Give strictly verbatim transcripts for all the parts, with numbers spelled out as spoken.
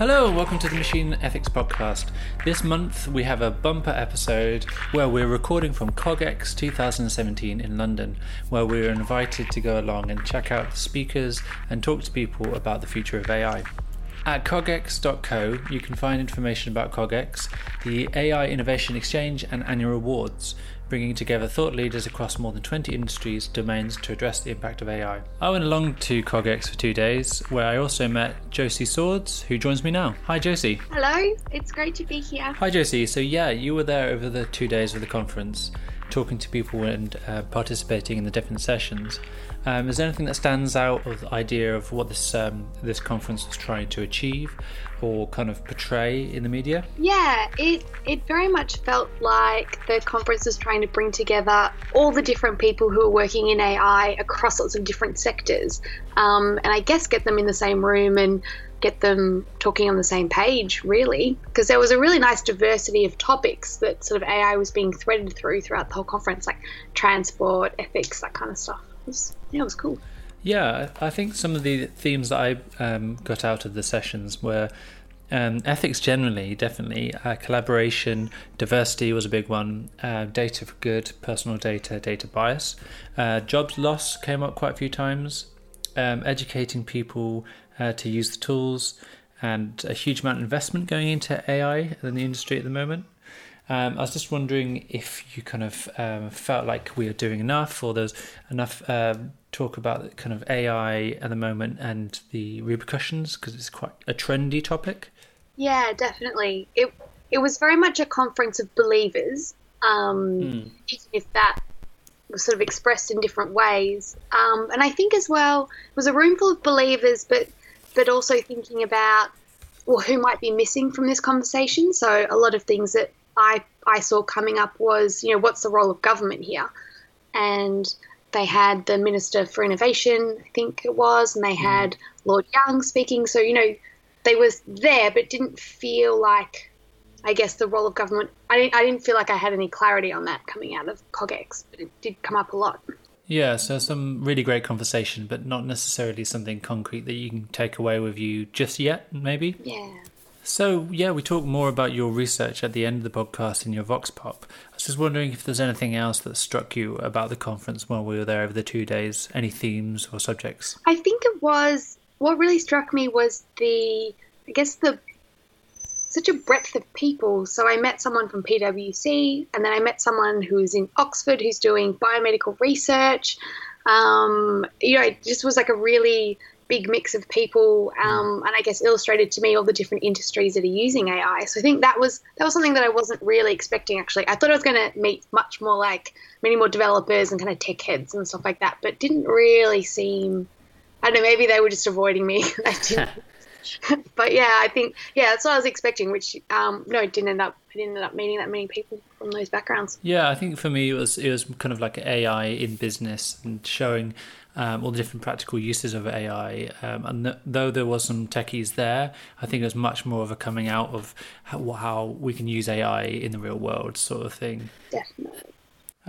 Hello, welcome to the Machine Ethics Podcast. This month we have a bumper episode where we're recording from CogX two thousand seventeen in London, where we were invited to go along and check out the speakers and talk to people about the future of A I. At cogx dot co you can find information about CogX, the A I Innovation Exchange and annual awards, bringing together thought leaders across more than twenty industries domains to address the impact of A I. I went along to CogX for two days, where I also met Josie Swords, who joins me now. Hi, Josie. Hello, it's great to be here. Hi, Josie. So yeah, you were there over the two days of the conference, talking to people and uh, participating in the different sessions. Um, is there anything that stands out of the idea of what this um, this conference was trying to achieve or kind of portray in the media? Yeah, it, it very much felt like the conference was trying to bring together all the different people who are working in A I across lots of different sectors, um, and I guess get them in the same room and get them talking on the same page, really, because there was a really nice diversity of topics that sort of A I was being threaded through throughout the whole conference, like transport, ethics, that kind of stuff. It was, yeah, it was cool. Yeah, I think some of the themes that I um, got out of the sessions were um, ethics generally, definitely, uh, collaboration, diversity was a big one, uh, data for good, personal data, data bias. Uh, jobs loss came up quite a few times, um, educating people Uh, to use the tools, and a huge amount of investment going into A I in the industry at the moment. Um, I was just wondering if you kind of um, felt like we are doing enough, or there's enough um, talk about kind of A I at the moment and the repercussions, because it's quite a trendy topic. Yeah, definitely. It it was very much a conference of believers, um, mm. even if that was sort of expressed in different ways. Um, and I think as well, it was a room full of believers, but but also thinking about, well, who might be missing from this conversation. So a lot of things that I, I saw coming up was, you know, what's the role of government here? And they had the Minister for Innovation, I think it was, and they had Lord Young speaking. So, you know, they was there, but didn't feel like, I guess, the role of government. I didn't, I didn't feel like I had any clarity on that coming out of CogX, but it did come up a lot. Yeah, so some really great conversation, but not necessarily something concrete that you can take away with you just yet, maybe? Yeah. So, yeah, we talk more about your research at the end of the podcast in your Vox Pop. I was just wondering if there's anything else that struck you about the conference while we were there over the two days, any themes or subjects? I think it was, what really struck me was the, I guess the, such a breadth of people. So I met someone from PwC, and then I met someone who's in Oxford who's doing biomedical research. Um, you know, it just was like a really big mix of people, um, and I guess illustrated to me all the different industries that are using A I. So I think that was that was something that I wasn't really expecting, actually. I thought I was going to meet much more like many more developers and kind of tech heads and stuff like that, but didn't really seem, I don't know, maybe they were just avoiding me. I didn't. But yeah, I think yeah, that's what I was expecting. Which um, no, it didn't end up. I didn't end up meeting that many people from those backgrounds. Yeah, I think for me it was it was kind of like A I in business and showing um, all the different practical uses of A I. Um, and th- though there was some techies there, I think it was much more of a coming out of how, how we can use A I in the real world sort of thing. Definitely.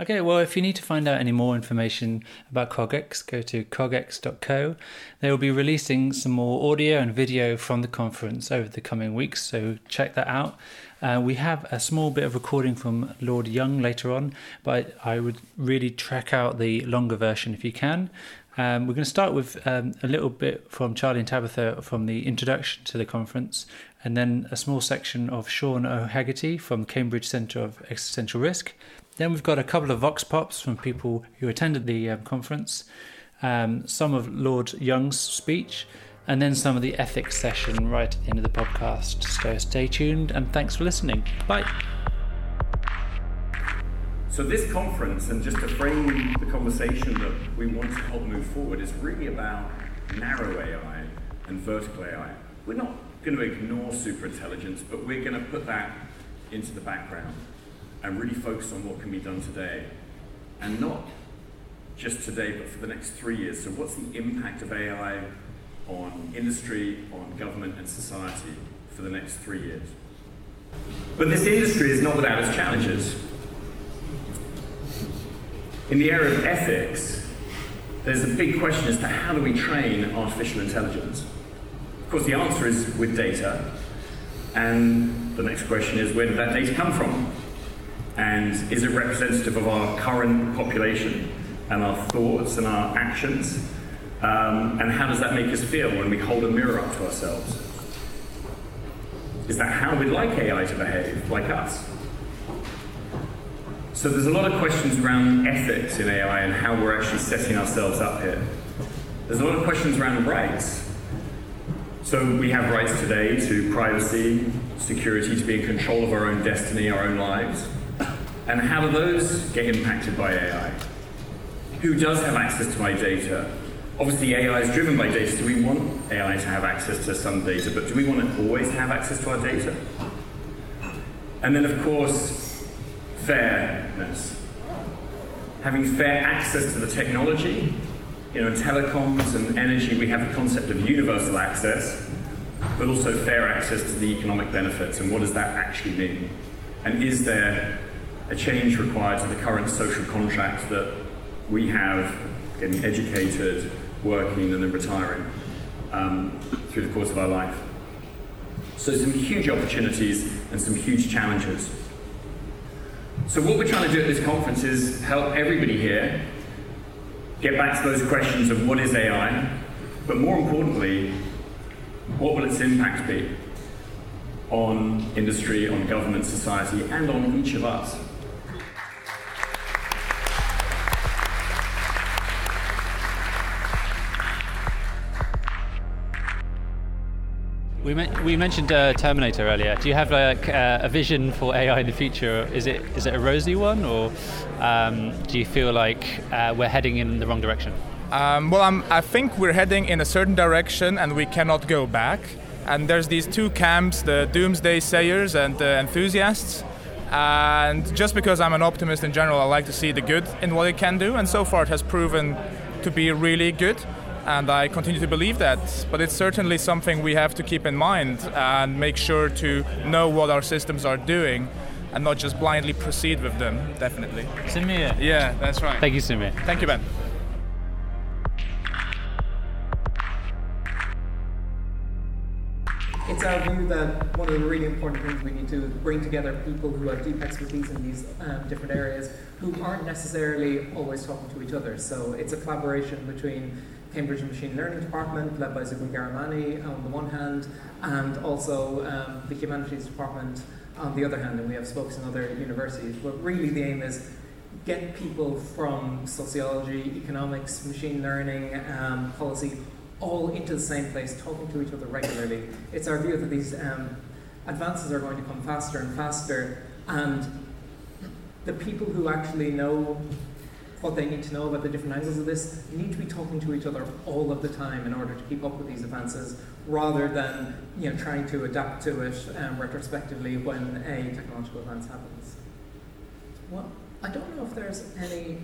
Okay, well, if you need to find out any more information about CogX, go to cogx dot co. They will be releasing some more audio and video from the conference over the coming weeks, so check that out. Uh, we have a small bit of recording from Lord Young later on, but I would really track out the longer version if you can. Um, we're going to start with um, a little bit from Charlie and Tabitha from the introduction to the conference, and then a small section of Sean Ó hÉigeartaigh from Cambridge Centre of Existential Risk. Then we've got a couple of Vox Pops from people who attended the um, conference, um, some of Lord Young's speech, and then some of the ethics session right at the end of the podcast. So stay tuned and thanks for listening. Bye. So this conference, and just to frame the conversation that we want to help move forward, is really about narrow A I and vertical A I. We're not going to ignore superintelligence, but we're going to put that into the background and really focus on what can be done today. And not just today, but for the next three years. So what's the impact of A I on industry, on government and society for the next three years? But this industry is not without its challenges. In the area of ethics, there's a big question as to how do we train artificial intelligence? Of course, the answer is with data, And the next question is, where did that data come from? And is it representative of our current population and our thoughts and our actions? Um, and how does that make us feel when we hold a mirror up to ourselves? Is that how we'd like A I to behave, like us? So there's a lot of questions around ethics in A I and how we're actually setting ourselves up here. There's a lot of questions around rights. So we have rights today to privacy, security, to be in control of our own destiny, our own lives. And how do those get impacted by A I? Who does have access to my data? Obviously, A I is driven by data. Do we want A I to have access to some data? But do we want to always have access to our data? And then, of course, fairness. Having fair access to the technology. You know, in telecoms and energy, we have a concept of universal access, but also fair access to the economic benefits. And what does that actually mean? And is there a change required to the current social contract that we have, getting educated, working, and then retiring um, through the course of our life? So some huge opportunities and some huge challenges. So what we're trying to do at this conference is help everybody here get back to those questions of what is A I, but more importantly, what will its impact be on industry, on government, society, and on each of us? We, me- we mentioned uh, Terminator earlier. Do you have like uh, a vision for A I in the future? Is it is it a rosy one, or um, do you feel like uh, we're heading in the wrong direction? Um, well, I'm, I think we're heading in a certain direction, and we cannot go back. And there's these two camps: the doomsday sayers and the enthusiasts. And just because I'm an optimist in general, I like to see the good in what it can do. And so far, it has proven to be really good. And I continue to believe that, but it's certainly something we have to keep in mind and make sure to know what our systems are doing and not just blindly proceed with them, definitely. Samir. Yeah, that's right. Thank you, Samir. Thank you, Ben. It's our view that one of the really important things we need to bring together people who have deep expertise in these um, different areas who aren't necessarily always talking to each other. So it's a collaboration between Cambridge Machine Learning Department, led by Zubin Garamani on the one hand, and also um, the Humanities Department on the other hand, and we have spokes in other universities. But really the aim is get people from sociology, economics, machine learning, um, policy, all into the same place, talking to each other regularly. It's our view that these um, advances are going to come faster and faster, and the people who actually know what they need to know about the different angles of this need to be talking to each other all of the time in order to keep up with these advances, rather than, you know, trying to adapt to it um, retrospectively when a technological advance happens. Well, I don't know if there's any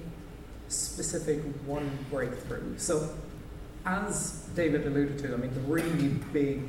specific one breakthrough. So, as David alluded to, I mean, the really big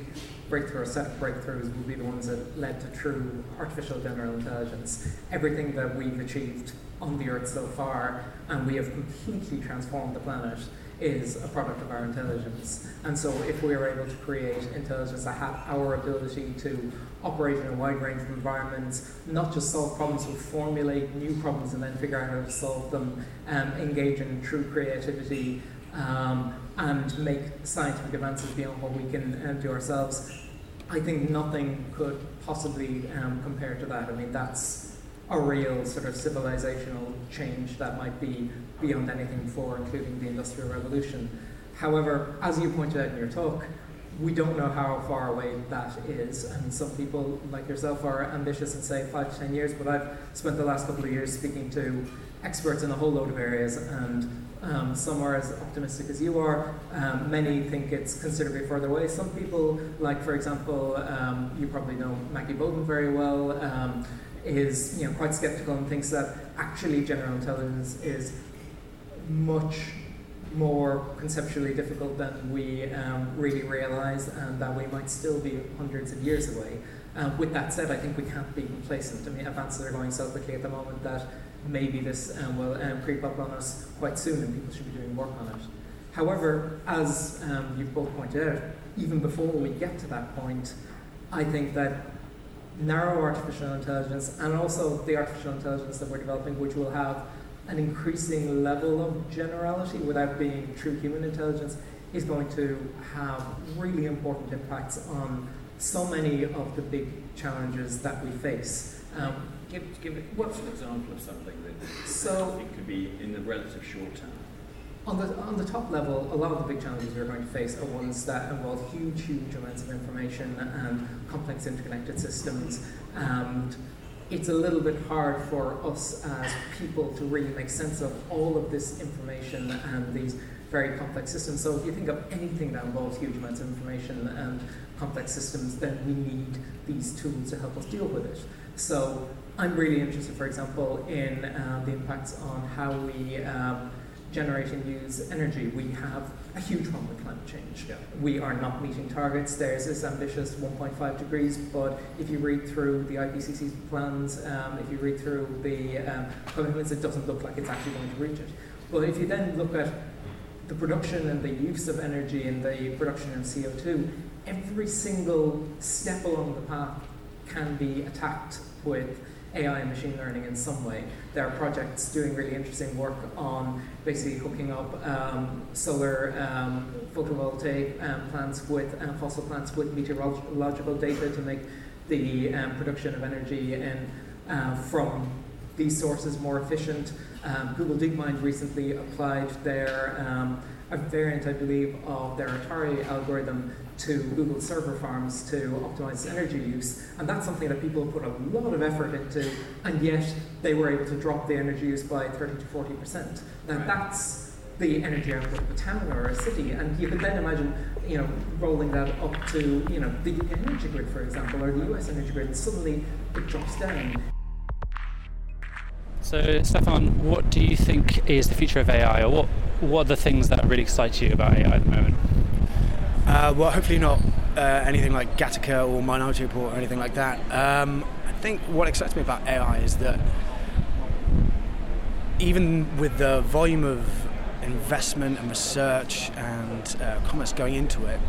breakthrough, or set of breakthroughs, will be the ones that led to true artificial general intelligence. Everything that we've achieved on the Earth so far, and we have completely transformed the planet, is a product of our intelligence. And so if we are able to create intelligence that had our ability to operate in a wide range of environments, not just solve problems, but formulate new problems and then figure out how to solve them, um, engage in true creativity, um, and make scientific advances beyond what we can uh, do ourselves, I think nothing could possibly um, compare to that. I mean, that's a real sort of civilizational change that might be beyond anything before, including the Industrial Revolution. However, as you pointed out in your talk, we don't know how far away that is. And some people, like yourself, are ambitious and say five to ten years, but I've spent the last couple of years speaking to experts in a whole load of areas, and um, some are as optimistic as you are. Um, many think it's considerably further away. Some people, like, for example, um, you probably know Maggie Bowden very well, um, is, you know, quite skeptical and thinks that actually general intelligence is much more conceptually difficult than we um, really realise, and that we might still be hundreds of years away. Um, with that said, I think we can't be complacent. I mean, advances are going so quickly at the moment that maybe this um, will um, creep up on us quite soon, and people should be doing work on it. However, as um, you both pointed out, even before we get to that point, I think that narrow artificial intelligence and also the artificial intelligence that we're developing, which will have an increasing level of generality without being true human intelligence, is going to have really important impacts on so many of the big challenges that we face. Um, give give it, what's an example of something that so, it could be in the relative short term? On the, on the top level, a lot of the big challenges you're going to face are ones that involve huge, huge amounts of information and complex interconnected systems. And it's a little bit hard for us as people to really make sense of all of this information and these very complex systems. So if you think of anything that involves huge amounts of information and complex systems, then we need these tools to help us deal with it. So I'm really interested, for example, in uh, the impacts on how we um, generate and use energy. We have a huge problem with climate change. Yeah. We are not meeting targets. There's this ambitious one point five degrees, but if you read through the I P C C's plans, um, if you read through the um, commitments, it doesn't look like it's actually going to reach it. But if you then look at the production and the use of energy and the production of C O two, every single step along the path can be attacked with A I and machine learning in some way. There are projects doing really interesting work on basically hooking up um, solar um, photovoltaic um, plants with um, fossil plants with meteorological data to make the um, production of energy in, uh, from these sources more efficient. Um, Google DeepMind recently applied their um, a variant, I believe, of their Atari algorithm to Google server farms to optimize energy use, and that's something that people put a lot of effort into, and yet they were able to drop the energy use by thirty to forty percent. Now right. That's the energy output of a town or a city, and you could then imagine, you know, rolling that up to, you know, the U K energy grid, for example, or the U S energy grid, and suddenly it drops down. So, Stefan, what do you think is the future of A I, or what, what are the things that really excite you about A I at the moment? Uh, well, hopefully not uh, anything like Gattaca or Minority Report or anything like that. Um, I think what excites me about A I is that even with the volume of investment and research and uh, commerce going into it,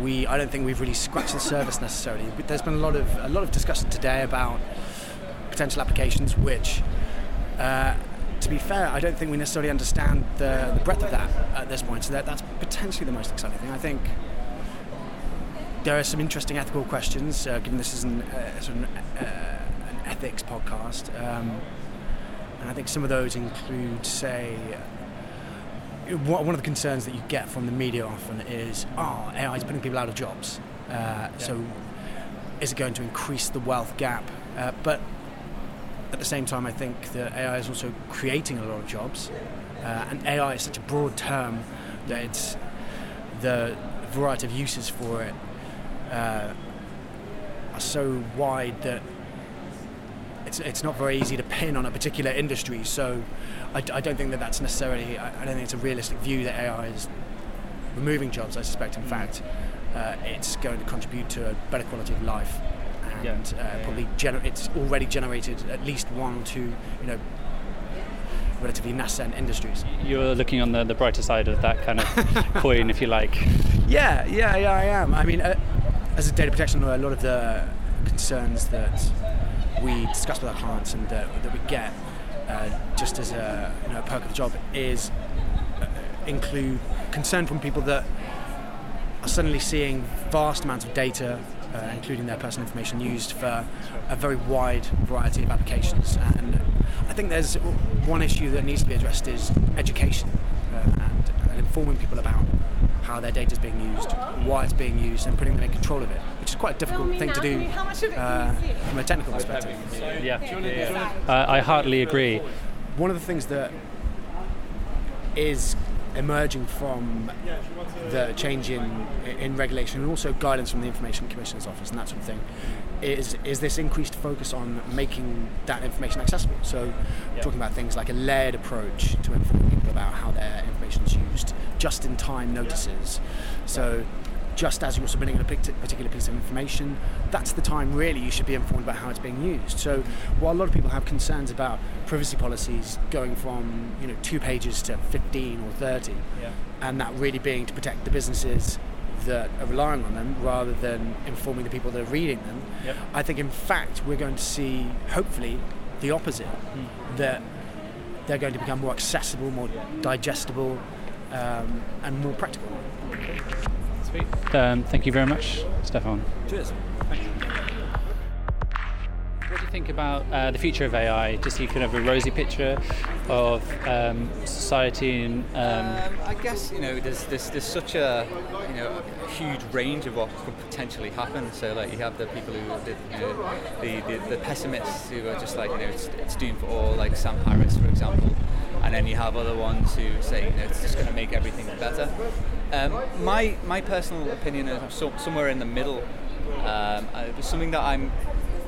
we I don't think we've really scratched the surface necessarily. But there's been a lot of a lot of discussion today about potential applications, which. Uh, to be fair, I don't think we necessarily understand the, the breadth of that at this point, so that, that's potentially the most exciting thing. I think there are some interesting ethical questions, uh, given this is an, uh, sort of an, uh, an ethics podcast, um, and I think some of those include, say, one of the concerns that you get from the media often is, oh, A I is putting people out of jobs, uh, yeah. So is it going to increase the wealth gap? Uh, but at the same time, I think that A I is also creating a lot of jobs, uh, and A I is such a broad term that it's the variety of uses for it uh, are so wide that it's it's not very easy to pin on a particular industry. So I, I don't think that that's necessarily. I, I don't think it's a realistic view that A I is removing jobs. I suspect, in fact, uh, it's going to contribute to a better quality of life. And uh, probably gener- it's already generated at least one or two, you know, relatively nascent industries. You're looking on the, the brighter side of that kind of coin, if you like. Yeah, yeah, yeah, I am. I mean, uh, as a data protection lawyer, a lot of the concerns that we discuss with our clients and uh, that we get, uh, just as a, you know, a perk of the job, is uh, include concern from people that are suddenly seeing vast amounts of data. Uh, including their personal information, used for a very wide variety of applications. And I think there's one issue that needs to be addressed is education uh, and, and informing people about how their data is being used, why it's being used, and putting them in control of it, which is quite a difficult thing to do uh, from a technical perspective. Yeah, uh, I heartily agree. One of the things that is emerging from the change in in regulation and also guidance from the Information Commissioner's Office and that sort of thing is is this increased focus on making that information accessible. So yep. Talking about things like a layered approach to informing people about how their information is used, just-in-time notices. So just as you're submitting a particular piece of information, that's the time really you should be informed about how it's being used. So while a lot of people have concerns about privacy policies going from, you know, two pages to fifteen or thirty, yeah. and that really being to protect the businesses that are relying on them rather than informing the people that are reading them. Yep. I think, in fact, we're going to see, hopefully, the opposite, mm. that they're going to become more accessible, more digestible, um, and more practical. Sweet. Um, thank you very much, Stefan. Cheers. Thanks. What do you think about uh, the future of A I? Do you see kind of a rosy picture of um, society? And um... Um, I guess, you know, there's, there's there's such a you know a huge range of what could potentially happen. So like you have the people who the the, the, the pessimists who are just like you know it's, it's doomed for all, like Sam Harris, for example. And then you have other ones who say, you know, it's just going to make everything better. Um, my my personal opinion is so, somewhere in the middle. Um, it's something that I'm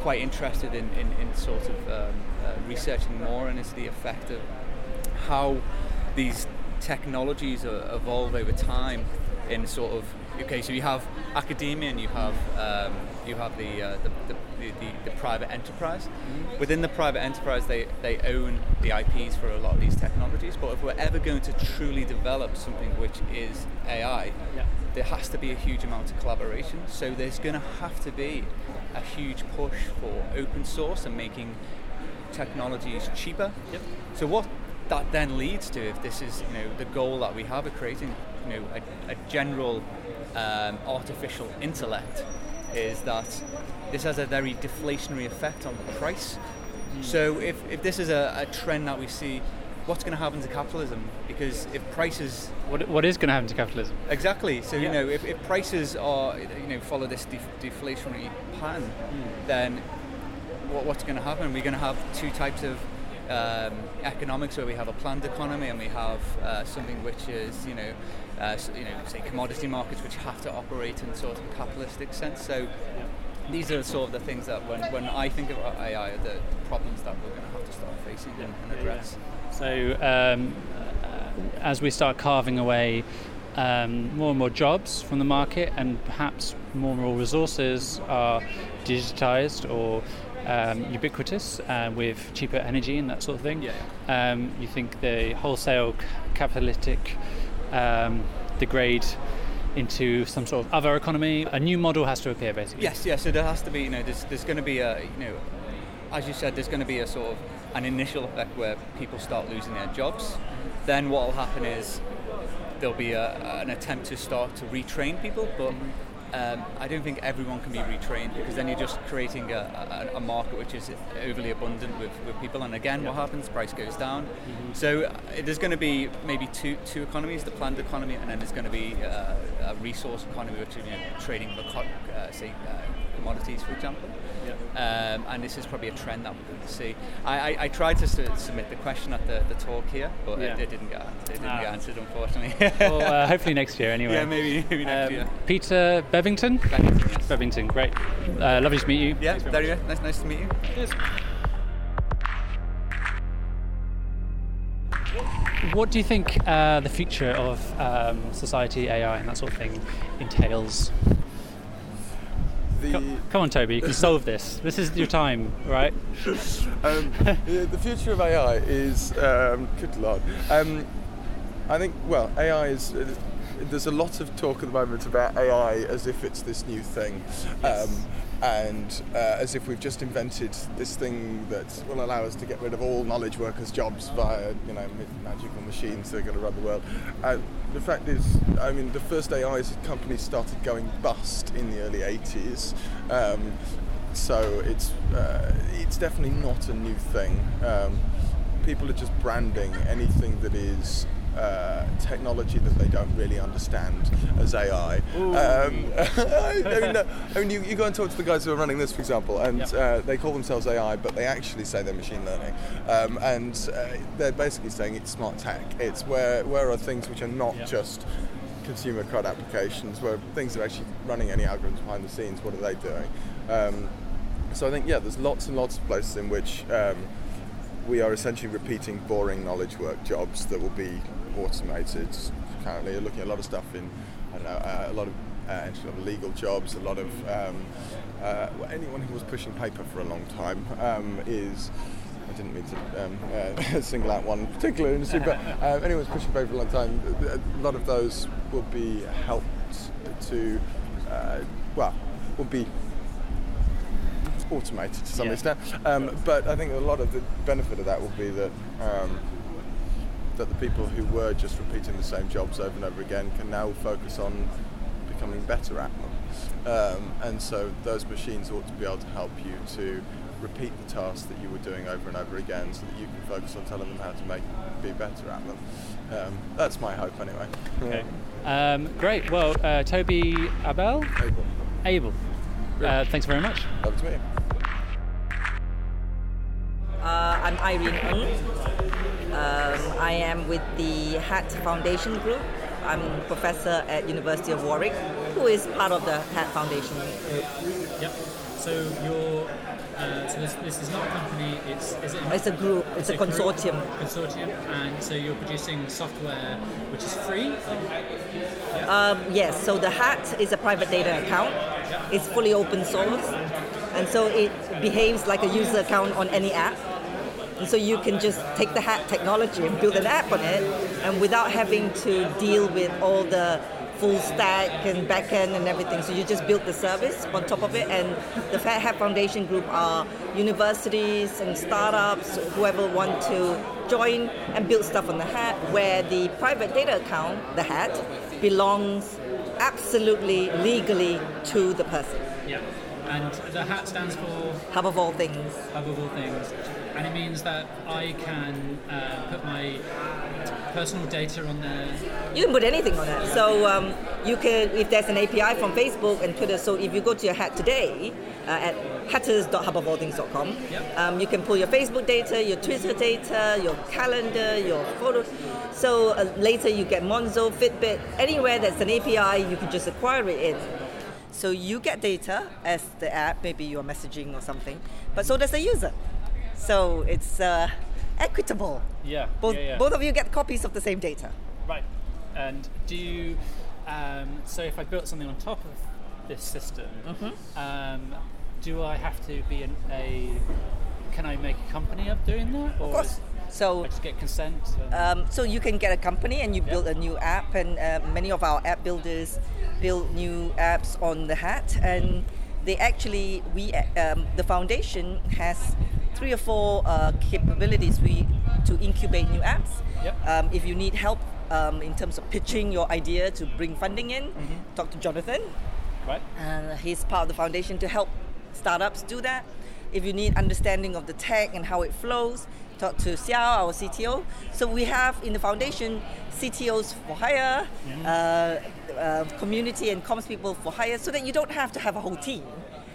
quite interested in, in, in sort of um, uh, researching more, and it's the effect of how these technologies are, evolve over time. In sort of okay, so you have academia, and you have um, you have the, uh, the, the, the the private enterprise. Mm-hmm. Within the private enterprise, they they own the I Ps for a lot of these technologies. But if we're ever going to truly develop something which is A I, yeah. there has to be a huge amount of collaboration. So there's going to have to be a huge push for open source and making technologies cheaper. Yep. So what that then leads to, if this is you know the goal that we have of creating you know a, a general um, artificial intellect, is that this has a very deflationary effect on the price. Mm. So if, if this is a, a trend that we see, what's going to happen to capitalism? Because if prices, what what is going to happen to capitalism? Exactly. So yeah. you know, if, if prices are you know follow this def- deflationary pattern, mm. then what, what's going to happen? We're going to have two types of um, economics, where we have a planned economy and we have uh, something which is you know, uh, so, you know, say commodity markets, which have to operate in sort of a capitalistic sense. So yeah. these are sort of the things that when when I think about A I, are the, the problems that we're going to have to start facing yeah. and, and address. Yeah. So um, as we start carving away um, more and more jobs from the market, and perhaps more and more resources are digitized or um, ubiquitous uh, with cheaper energy and that sort of thing, yeah, yeah. Um, you think the wholesale capitalistic um, degrade into some sort of other economy, a new model has to appear basically? Yes, yeah, so there has to be, you know, there's, there's going to be a, you know, as you said, there's going to be a sort of an initial effect where people start losing their jobs. Then what will happen is there'll be a, an attempt to start to retrain people, but um, I don't think everyone can be retrained, because then you're just creating a, a, a market which is overly abundant with, with people. And again, yeah. what happens? Price goes down. Mm-hmm. So uh, there's going to be maybe two two economies: the planned economy, and then there's going to be uh, a resource economy, which is you know, trading for uh, say. Uh, commodities, for example, yeah. um, and this is probably a trend that we're going to see. I, I, I tried to su- submit the question at the, the talk here, but yeah. it, it didn't get it didn't ah. get answered, unfortunately. Well, uh, hopefully next year, anyway. Yeah, maybe, maybe next um, year. Peter Bevington. Bevington, yes. Bevington, great. Uh, lovely to meet you. Yeah, there you go. Nice, nice to meet you. Cheers. What do you think uh, the future of um, society, A I, and that sort of thing entails? Come on, Toby, you can solve this. This is your time, right? um, the future of A I is... Um, good Lord. Um, I think, well, A I is... Uh, there's a lot of talk at the moment about A I as if it's this new thing. Yes. Um, and uh, as if we've just invented this thing that will allow us to get rid of all knowledge workers' jobs via, you know, magical machines that are going to run the world. Uh, the fact is, I mean, the first A I companies started going bust in the early eighties, um, so it's uh, it's definitely not a new thing. Um, people are just branding anything that is Uh, technology that they don't really understand as A I. Um, I, I mean, no, I mean you, you go and talk to the guys who are running this, for example, and yep. uh, they call themselves A I, but they actually say they're machine learning. Um, and uh, they're basically saying it's smart tech. It's where where are things which are not yep. just consumer CRUD applications, where things are actually running any algorithms behind the scenes. What are they doing? Um, so I think, yeah, there's lots and lots of places in which um, we are essentially repeating boring knowledge work jobs that will be automated. Currently, you're looking at a lot of stuff in, I don't know, uh, a lot of uh, entry-level legal jobs, a lot of um, uh, well, anyone who was pushing paper for a long time um, is I didn't mean to um, uh, single out one particular industry, but uh, anyone who's pushing paper for a long time, a lot of those will be helped to, uh, well, will be automated to some yeah. extent. Um, but I think a lot of the benefit of that will be that um, that the people who were just repeating the same jobs over and over again can now focus on becoming better at them. Um, and so those machines ought to be able to help you to repeat the tasks that you were doing over and over again so that you can focus on telling them how to make be better at them. Um, that's my hope anyway. Okay. Um, great. Well, uh, Toby Abel? Abel. Abel. Uh, thanks very much. Love to meet you. Uh, I'm Irene Ng. Um, I am with the H A T Foundation Group. I'm a professor at University of Warwick, who is part of the H A T Foundation Group. Yep. So you're, uh, so this, this is not a company, it's... Is it a, it's a group, it's, it's a, a consortium. Group, consortium, and so you're producing software which is free? Yeah. Um, yes, so the H A T is a private data account. Yeah. It's fully open source, and so it behaves like a user account on any app. And so you can just take the H A T technology and build an app on it, and without having to deal with all the full stack and back end and everything. So you just build the service on top of it, and the H A T Foundation Group are universities and startups, whoever want to join and build stuff on the H A T, where the private data account, the H A T, belongs absolutely legally to the person. Yeah. And the H A T stands for? Hub of all things. Hub of all things. And it means that I can uh, put my personal data on there. You can put anything on it. So um, you can, if there's an A P I from Facebook and Twitter, so if you go to your H A T today uh, at hatters dot hub of all things dot com, yep. um, you can pull your Facebook data, your Twitter data, your calendar, your photos. So uh, later you get Monzo, Fitbit, anywhere that's an A P I, you can just acquire it in. So you get data as the app, maybe you're messaging or something, but so does the user. So it's uh, equitable. Yeah. Both yeah, yeah. both of you get copies of the same data. Right. And do you? Um, so if I built something on top of this system, mm-hmm. um, do I have to be an, a? Can I make a company of doing that? Or of course. Is, so I just get consent. Um, so you can get a company and you build yep. a new app, and uh, many of our app builders build new apps on the H A T, and they actually we um, the foundation has three or four uh, capabilities we to incubate new apps. Yep. Um, if you need help um, in terms of pitching your idea to bring funding in, mm-hmm. talk to Jonathan. Right. Uh, he's part of the foundation to help startups do that. If you need understanding of the tech and how it flows, talk to Xiao, our C T O. So we have in the foundation C T Os for hire, mm-hmm. uh, uh, community and comms people for hire, so that you don't have to have a whole team.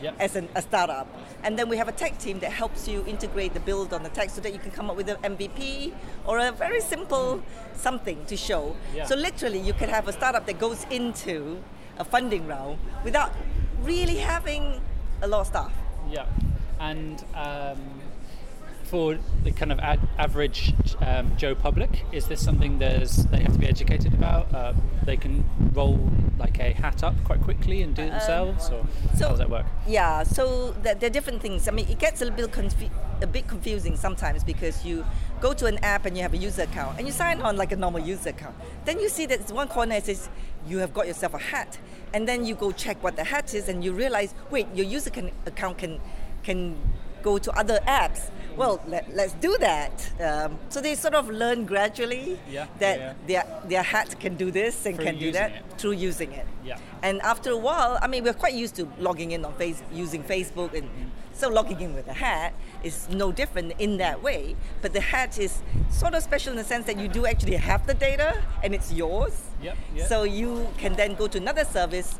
Yep. As an, a startup. And then we have a tech team that helps you integrate the build on the tech so that you can come up with an M V P or a very simple something to show. Yeah. So literally you can have a startup that goes into a funding round without really having a lot of stuff. Yeah. And um, for the kind of ad- average um, Joe public, is this something there's they have to be educated about? Uh, they can roll like a H A T up quite quickly and do it themselves, or so, how does that work? Yeah, so there, there are different things. I mean, it gets a little bit confu- a bit confusing sometimes, because you go to an app and you have a user account and you sign on like a normal user account. Then you see that one corner it says you have got yourself a H A T, and then you go check what the H A T is, and you realize, wait, your user can, account can can. go to other apps. Well, let, let's do that. Um, so they sort of learn gradually yeah, that yeah. their their H A T can do this and through can do that it. through using it. Yeah. And after a while, I mean, we're quite used to logging in on face using Facebook, and so logging in with a H A T is no different in that way. But the H A T is sort of special in the sense that you do actually have the data and it's yours. Yep, yep. So you can then go to another service.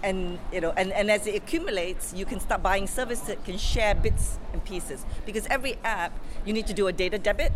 And you know, and, and as it accumulates, you can start buying services that can share bits and pieces. Because every app, you need to do a data debit,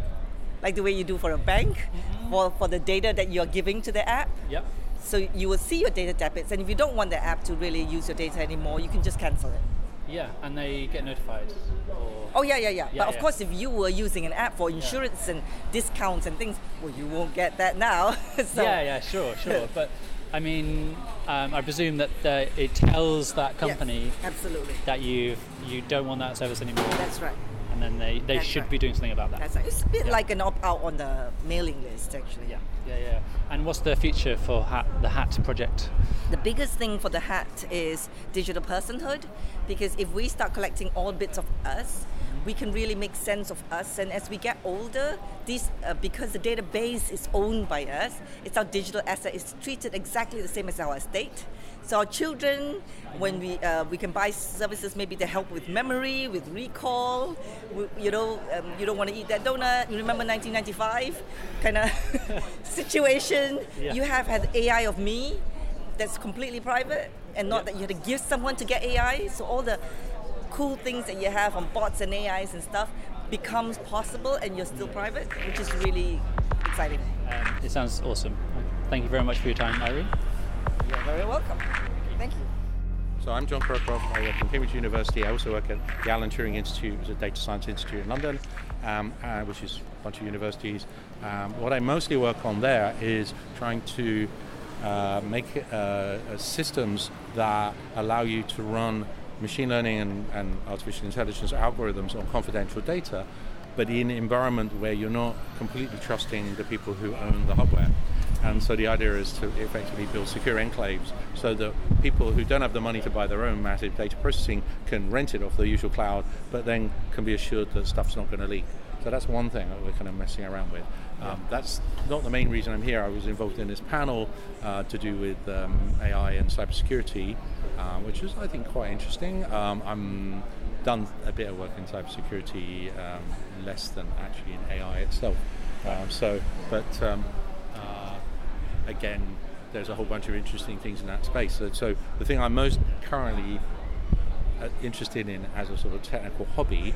like the way you do for a bank, mm-hmm. for, for the data that you're giving to the app. Yep. So you will see your data debits, and if you don't want the app to really use your data anymore, you can just cancel it. Yeah, and they get notified. Or... Oh yeah, yeah, yeah. yeah but of yeah. course, if you were using an app for insurance yeah. and discounts and things, well, you won't get that now. so... Yeah, yeah, sure, sure, but. I mean, um, I presume that uh, it tells that company yes, absolutely. that you you don't want that service anymore. That's right. And and then they, they should right. be doing something about that. That's right. It's a bit yeah. like an opt-out on the mailing list, actually. Yeah, yeah, yeah. And what's the future for hat, the Hat project? The biggest thing for the Hat is digital personhood, because if we start collecting all bits of us, we can really make sense of us. And as we get older, these uh, because the database is owned by us, it's our digital asset. It's treated exactly the same as our estate. So our children, when we uh, we can buy services maybe to help with memory, with recall. We, you know, um, you don't want to eat that donut. You remember nineteen ninety-five kind of situation. Yeah. You have had A I of me that's completely private, and not yeah. that you had to give someone to get A I. So all the cool things that you have on bots and A Is and stuff becomes possible, and you're still private, which is really exciting. Um, it sounds awesome. Thank you very much for your time, Irene. You're very welcome. Thank you. So I'm John Kurokrof. I work at Cambridge University. I also work at the Alan Turing Institute, which is a data science institute in London, um, uh, which is a bunch of universities. Um, what I mostly work on there is trying to uh, make uh, uh, systems that allow you to run machine learning and, and artificial intelligence algorithms on confidential data, but in an environment where you're not completely trusting the people who own the hardware. And so the idea is to effectively build secure enclaves so that people who don't have the money to buy their own massive data processing can rent it off the usual cloud, but then can be assured that stuff's not going to leak. So that's one thing that we're kind of messing around with. Um, that's not the main reason I'm here. I was involved in this panel uh, to do with um, A I and cybersecurity, uh, which is, I think, quite interesting. Um, I'm done a bit of work in cybersecurity, um, less than actually in A I itself. Um, so, but um, uh, again, there's a whole bunch of interesting things in that space. So, so the thing I'm most currently interested in as a sort of technical hobby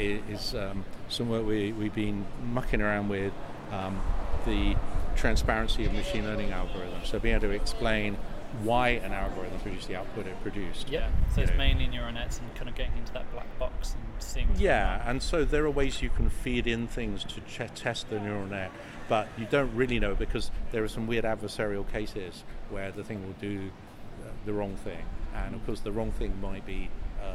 is um, some work we, we've been mucking around with, um, the transparency of machine learning algorithms. So being able to explain why an algorithm produced the output it produced. Yeah, so it's know. mainly neural nets and kind of getting into that black box and seeing... Yeah, and so there are ways you can feed in things to ch- test the neural net, but you don't really know, because there are some weird adversarial cases where the thing will do the wrong thing. And of course the wrong thing might be... Uh,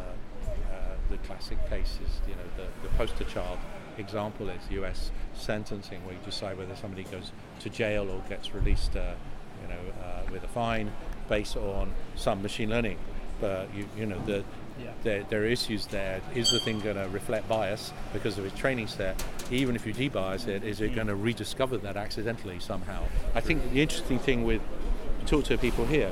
the classic case is, you know, the, the poster child example is U S sentencing, where you decide whether somebody goes to jail or gets released, uh, you know, uh, with a fine based on some machine learning. But you, you know, the, yeah. there, there are issues there. Is the thing going to reflect bias because of its training set? Even if you debias it, is it going to rediscover that accidentally somehow? I think the interesting thing with talk to people here.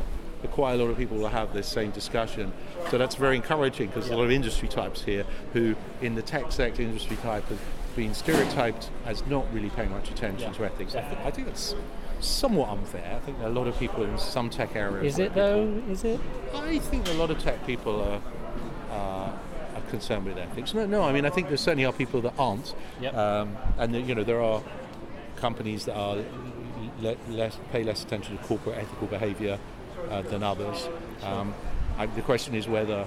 Quite a lot of people will have this same discussion, so that's very encouraging, because there's a lot of industry types here who in the tech sector industry type have been stereotyped as not really paying much attention yeah. to ethics. I, th- I think that's somewhat unfair. I think there are a lot of people in some tech areas. Is it though? Is it? I think a lot of tech people are uh, are concerned with ethics. No, no. I mean, I think there certainly are people that aren't, yep. um, and you know, there are companies that are less pay less attention to corporate ethical behaviour. Uh, than others. Um, I, the question is whether,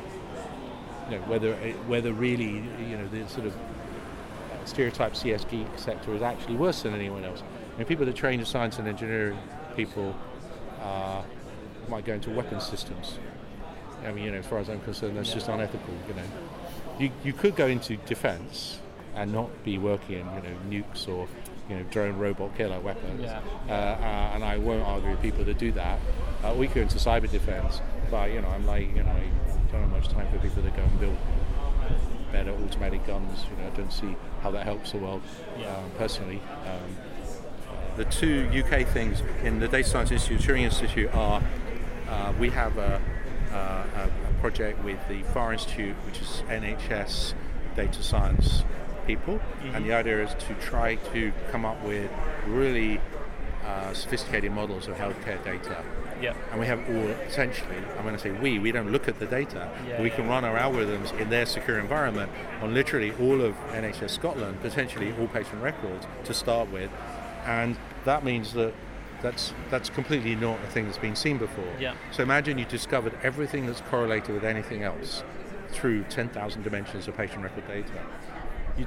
you know, whether it, whether really, you know, the sort of stereotype C S G sector is actually worse than anyone else. I mean, people that train as science and engineering people uh, might go into weapon systems. I mean, you know, as far as I'm concerned, that's just unethical. You know, you you could go into defence and not be working in, you know, nukes or, you know, drone robot killer weapons. Yeah. Uh, uh, and I won't argue with people that do that. Uh, we go into cyber defense, but, you know, I'm like, you know, I don't have much time for people that go and build better automatic guns. You know, I don't see how that helps the world, um, personally. Um, the two U K things in the Data Science Institute, Turing Institute, are uh, we have a, uh, a project with the Fire Institute, which is N H S data science people, mm-hmm. and the idea is to try to come up with really uh, sophisticated models of healthcare data. Yeah. And we have all, essentially, I'm going to say we, we don't look at the data, yeah, we yeah. can run our algorithms in their secure environment on literally all of N H S Scotland, potentially all patient records to start with, and that means that that's that's completely not a thing that's been seen before. Yeah. So imagine you discovered everything that's correlated with anything else through ten thousand dimensions of patient record data.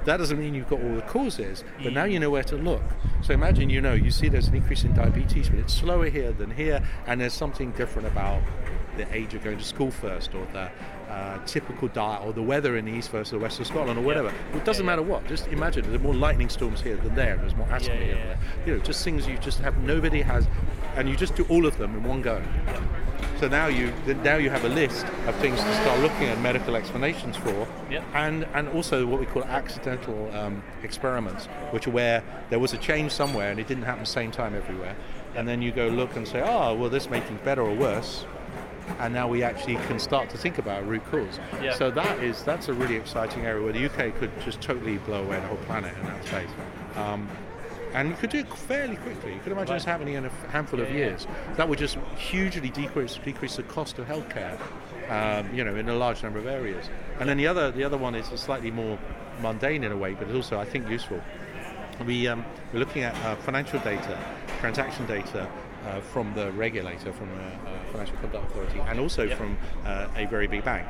That doesn't mean you've got all the causes, but now you know where to look. So imagine, you know, you see there's an increase in diabetes, but it's slower here than here, and there's something different about the age of going to school first, or the uh, typical diet, or the weather in the east versus the west of Scotland, or whatever. It doesn't yeah, yeah. matter what. Just imagine there's more lightning storms here than there, and there's more asthma yeah, yeah, here than there. You know, just things you just have, nobody has, and you just do all of them in one go. Yeah. So now you now you have a list of things to start looking at medical explanations for, yep. and, and also what we call accidental um, experiments, which are where there was a change somewhere and it didn't happen the same time everywhere. And then you go look and say, oh, well, this made things better or worse. And now we actually can start to think about root cause. Yep. So that is that's a really exciting area where the U K could just totally blow away the whole planet in that space. Um, And you could do it fairly quickly. You could imagine this happening in a handful yeah, of years. Yeah. That would just hugely decrease decrease the cost of healthcare, um, you know, in a large number of areas. And then the other the other one is slightly more mundane in a way, but it's also, I think, useful. We um, we're looking at uh, financial data, transaction data. Uh, from the regulator, from the uh, Financial Conduct Authority, and also yep. from uh, a very big bank,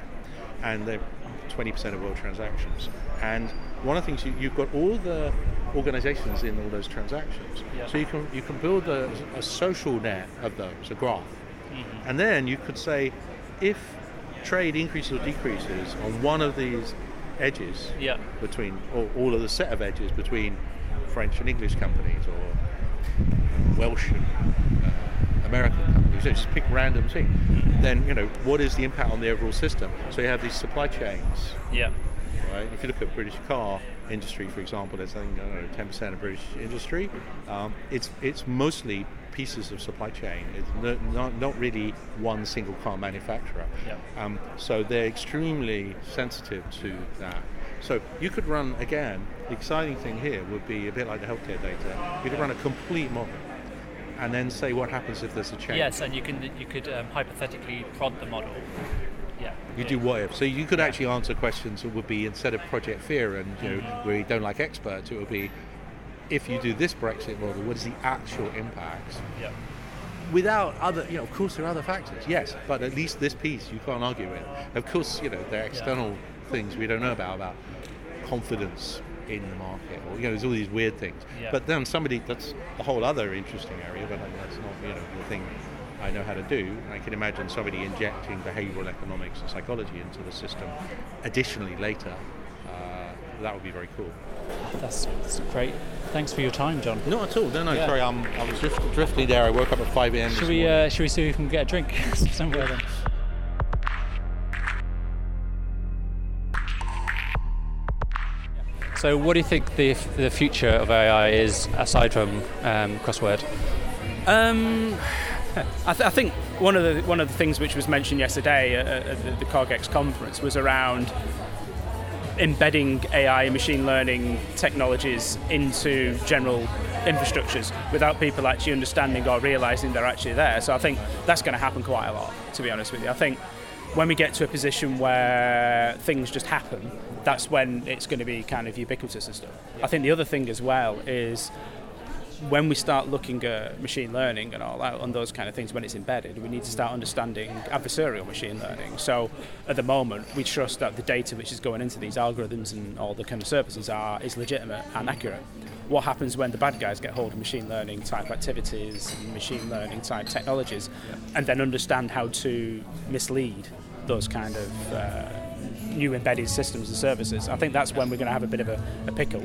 and they're twenty percent of world transactions. And one of the things you, you've got all the organisations in all those transactions, yep. so you can you can build a, a social net of those, a graph, mm-hmm. and then you could say, if trade increases or decreases on one of these edges yep. between, or all of the set of edges between French and English companies, or Welsh and uh, American companies, so just pick random things, then, you know, what is the impact on the overall system? So you have these supply chains. Yeah. Right? If you look at British car industry, for example, there's, I think, I don't know, ten percent of British industry. Um, it's it's mostly pieces of supply chain. It's no, not, not really one single car manufacturer. Yeah. Um, so they're extremely sensitive to that. So you could run, again, the exciting thing here would be a bit like the healthcare data. You could run a complete model and then say what happens if there's a change. Yes, and you can you could um, hypothetically prod the model. Yeah. You yeah. do what if. So you could yeah. actually answer questions that would be, instead of Project Fear and, you know, mm-hmm. where you don't like experts, it would be, if you do this Brexit model, what is the actual impact? Yeah. Without other, you know, of course there are other factors, yes, but at least this piece you can't argue with. Of course, you know, they're external yeah. things we don't know about, about confidence in the market, or, you know, there's all these weird things. Yeah. But then somebody, that's a whole other interesting area, but that's not, you know, the thing I know how to do. I can imagine somebody injecting behavioural economics and psychology into the system additionally later. Uh, that would be very cool. That's, that's great. Thanks for your time, John. Not at all. No, no, yeah. sorry, I'm, I was drift, drifty there. I woke up at five a.m. Should we, uh, should we see if we can get a drink somewhere then? So what do you think the the future of A I is, aside from um, crossword? Um, I, th- I think one of the one of the things which was mentioned yesterday at, at the, the CogX conference was around embedding A I and machine learning technologies into general infrastructures without people actually understanding or realising they're actually there. So I think that's going to happen quite a lot, to be honest with you. I think when we get to a position where things just happen, that's when it's going to be kind of ubiquitous and stuff. I think the other thing as well is when we start looking at machine learning and all that, and those kind of things, when it's embedded, we need to start understanding adversarial machine learning. So at the moment, we trust that the data which is going into these algorithms and all the kind of services are is legitimate and accurate. What happens when the bad guys get hold of machine learning type activities and machine learning type technologies, and then understand how to mislead those kind of uh, new embedded systems and services? I think that's when we're going to have a bit of a, a pickle.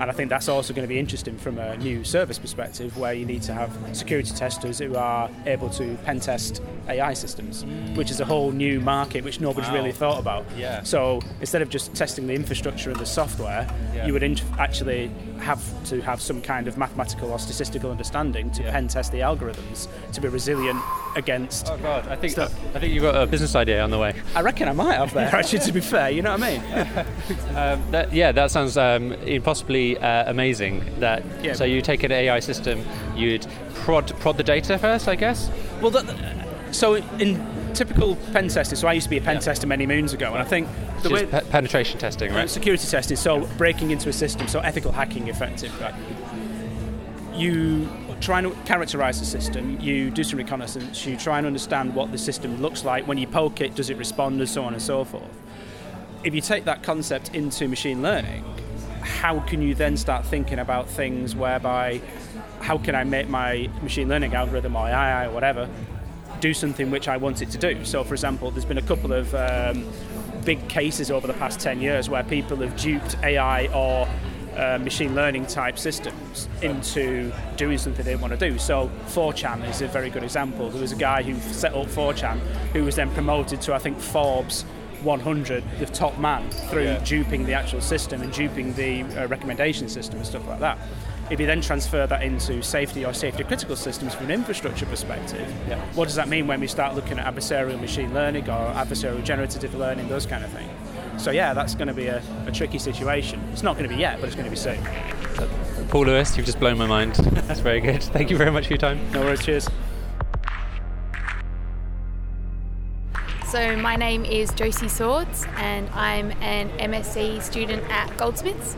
And I think that's also going to be interesting from a new service perspective, where you need to have security testers who are able to pen test A I systems, mm. which is a whole new market which nobody's wow. really thought about. Yeah. So instead of just testing the infrastructure and the software, yeah. you would in- actually have to have some kind of mathematical or statistical understanding to yeah. pen test the algorithms to be resilient against. Oh God, I think stuff. I think you've got a business idea on the way. I reckon I might have there, actually, to be fair. You know what I mean? um, that, yeah, that sounds um, impossibly. Uh, amazing. That yeah. So you take an A I system, you'd prod prod the data first, I guess. Well, that, so in typical pen testing. So I used to be a pen yeah. tester many moons ago, and I think the Which way is pe- penetration testing, right? Security testing. So yeah. breaking into a system. So ethical hacking, effective. Right? You try and characterize the system. You do some reconnaissance. You try and understand what the system looks like. When you poke it, does it respond, and so on and so forth. If you take that concept into machine learning, how can you then start thinking about things whereby how can I make my machine learning algorithm or A I or whatever do something which I want it to do? So, for example, there's been a couple of um, big cases over the past ten years where people have duped A I or uh, machine learning type systems into doing something they didn't want to do. So four chan is a very good example. There was a guy who set up four chan who was then promoted to, I think, Forbes one hundred, the top man, through yeah. duping the actual system and duping the uh, recommendation system and stuff like that. If you then transfer that into safety or safety critical systems from an infrastructure perspective, yeah. what does that mean when we start looking at adversarial machine learning or adversarial generative learning, those kind of things? So yeah, that's going to be a, a tricky situation. It's not going to be yet, but it's going to be soon. Paul Lewis, you've just blown my mind. That's very good. Thank you very much for your time. No worries, cheers. So my name is Josie Swords and I'm an M S c student at Goldsmiths.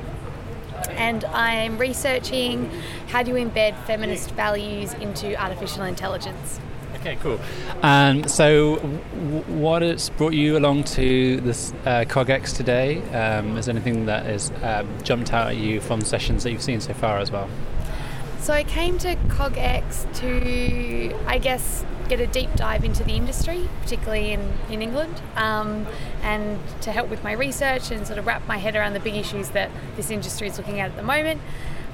And I'm researching how do you embed feminist values into artificial intelligence. Okay, cool. Um, so w- what has brought you along to this uh, CogX today? Um, is there anything that has um, jumped out at you from sessions that you've seen so far as well? So I came to CogX to, I guess, get a deep dive into the industry, particularly in, in England, um, and to help with my research and sort of wrap my head around the big issues that this industry is looking at at the moment.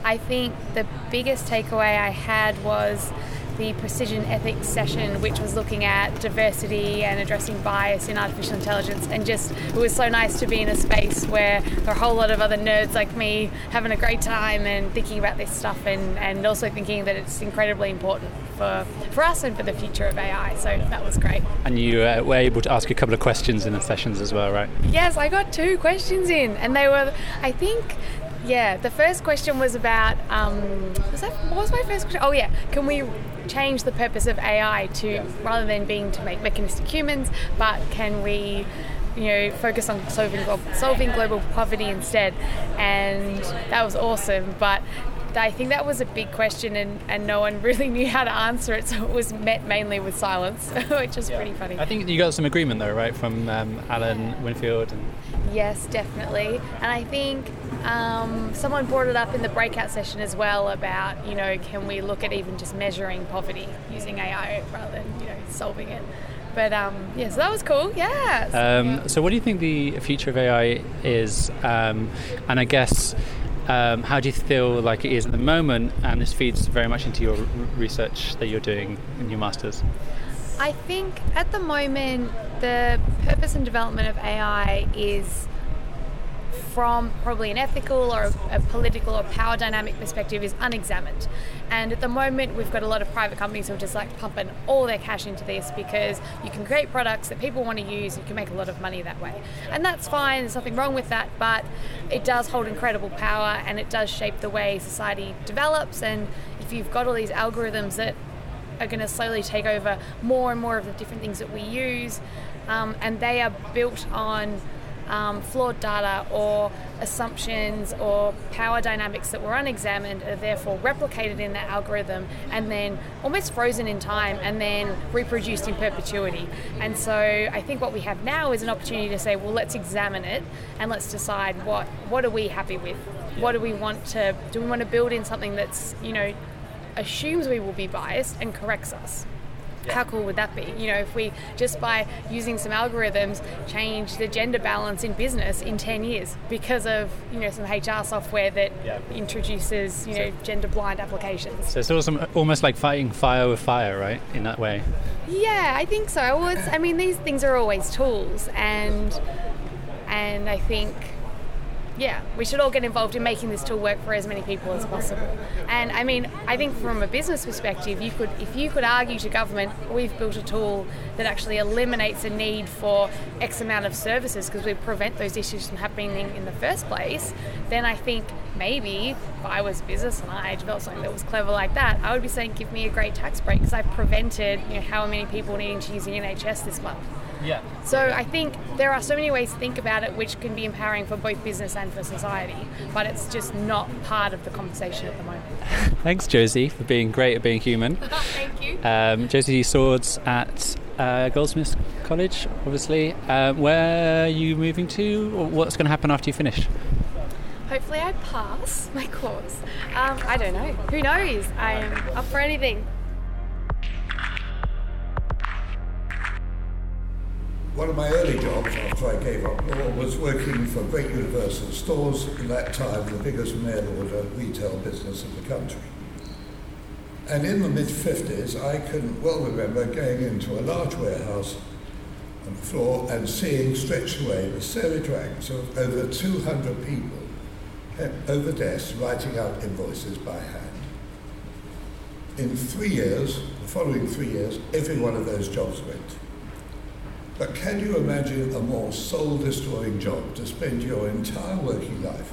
I think the biggest takeaway I had was the precision ethics session, which was looking at diversity and addressing bias in artificial intelligence, and just it was so nice to be in a space where there are a whole lot of other nerds like me having a great time and thinking about this stuff, and, and also thinking that it's incredibly important for, for us and for the future of A I, so that was great. And you uh, were able to ask a couple of questions in the sessions as well, right? Yes, I got two questions in, and they were, I think, yeah, the first question was about, um, was that, what was my first question? Oh yeah, can we change the purpose of A I to, yes. rather than being to make mechanistic humans, but can we, you know, focus on solving, solving global poverty instead? And that was awesome, but I think that was a big question, and, and no one really knew how to answer it, so it was met mainly with silence, which was yeah. pretty funny. I think you got some agreement though, right, from um, Alan Winfield? And... Yes, definitely. And I think um, someone brought it up in the breakout session as well about, you know, can we look at even just measuring poverty using A I rather than, you know, solving it. But um, yeah, so that was cool, yeah. So, um, yeah. so what do you think the future of A I is? Um, and I guess... Um, how do you feel like it is at the moment? And this feeds very much into your r- research that you're doing in your masters. I think at the moment the purpose and development of A I is from probably an ethical or a political or power dynamic perspective is unexamined. And at the moment we've got a lot of private companies who are just like pumping all their cash into this because you can create products that people want to use, you can make a lot of money that way. And that's fine, there's nothing wrong with that, but it does hold incredible power and it does shape the way society develops. And if you've got all these algorithms that are going to slowly take over more and more of the different things that we use, um, and they are built on Um, flawed data or assumptions or power dynamics that were unexamined are therefore replicated in that algorithm and then almost frozen in time and then reproduced in perpetuity. And so I think what we have now is an opportunity to say, well, let's examine it and let's decide what what are we happy with? What do we want to do? We want to build in something that's, you know, assumes we will be biased and corrects us. How cool would that be? You know, if we just by using some algorithms change the gender balance in business in ten years because of, you know, some H R software that yeah. introduces, you know, so, gender blind applications. So it's also almost like fighting fire with fire, right? In that way. Yeah, I think so. I always, I mean, these things are always tools, and and I think. Yeah, we should all get involved in making this tool work for as many people as possible. And I mean, I think from a business perspective, you could, if you could argue to government, we've built a tool that actually eliminates a need for X amount of services because we prevent those issues from happening in the first place, then I think maybe if I was a business and I developed something that was clever like that, I would be saying, give me a great tax break because I've prevented, you know, how many people needing to use the N H S this month. Yeah. So I think there are so many ways to think about it which can be empowering for both business and for society, but it's just not part of the conversation at the moment. Thanks, Josie, for being great at being human. Thank you. Um, Josie Swords at uh, Goldsmiths College, obviously. Um, where are you moving to? Or what's going to happen after you finish? Hopefully I pass my course. Um, I don't know. Who knows? I am up for anything. One of my early jobs after I gave up law was working for Great Universal Stores, at that time the biggest mail-order retail business in the country. And in the mid-fifties, I can well remember going into a large warehouse on the floor and seeing stretched away the serried ranks of over two hundred people over desks writing out invoices by hand. In three years, the following three years, every one of those jobs went. But can you imagine a more soul-destroying job to spend your entire working life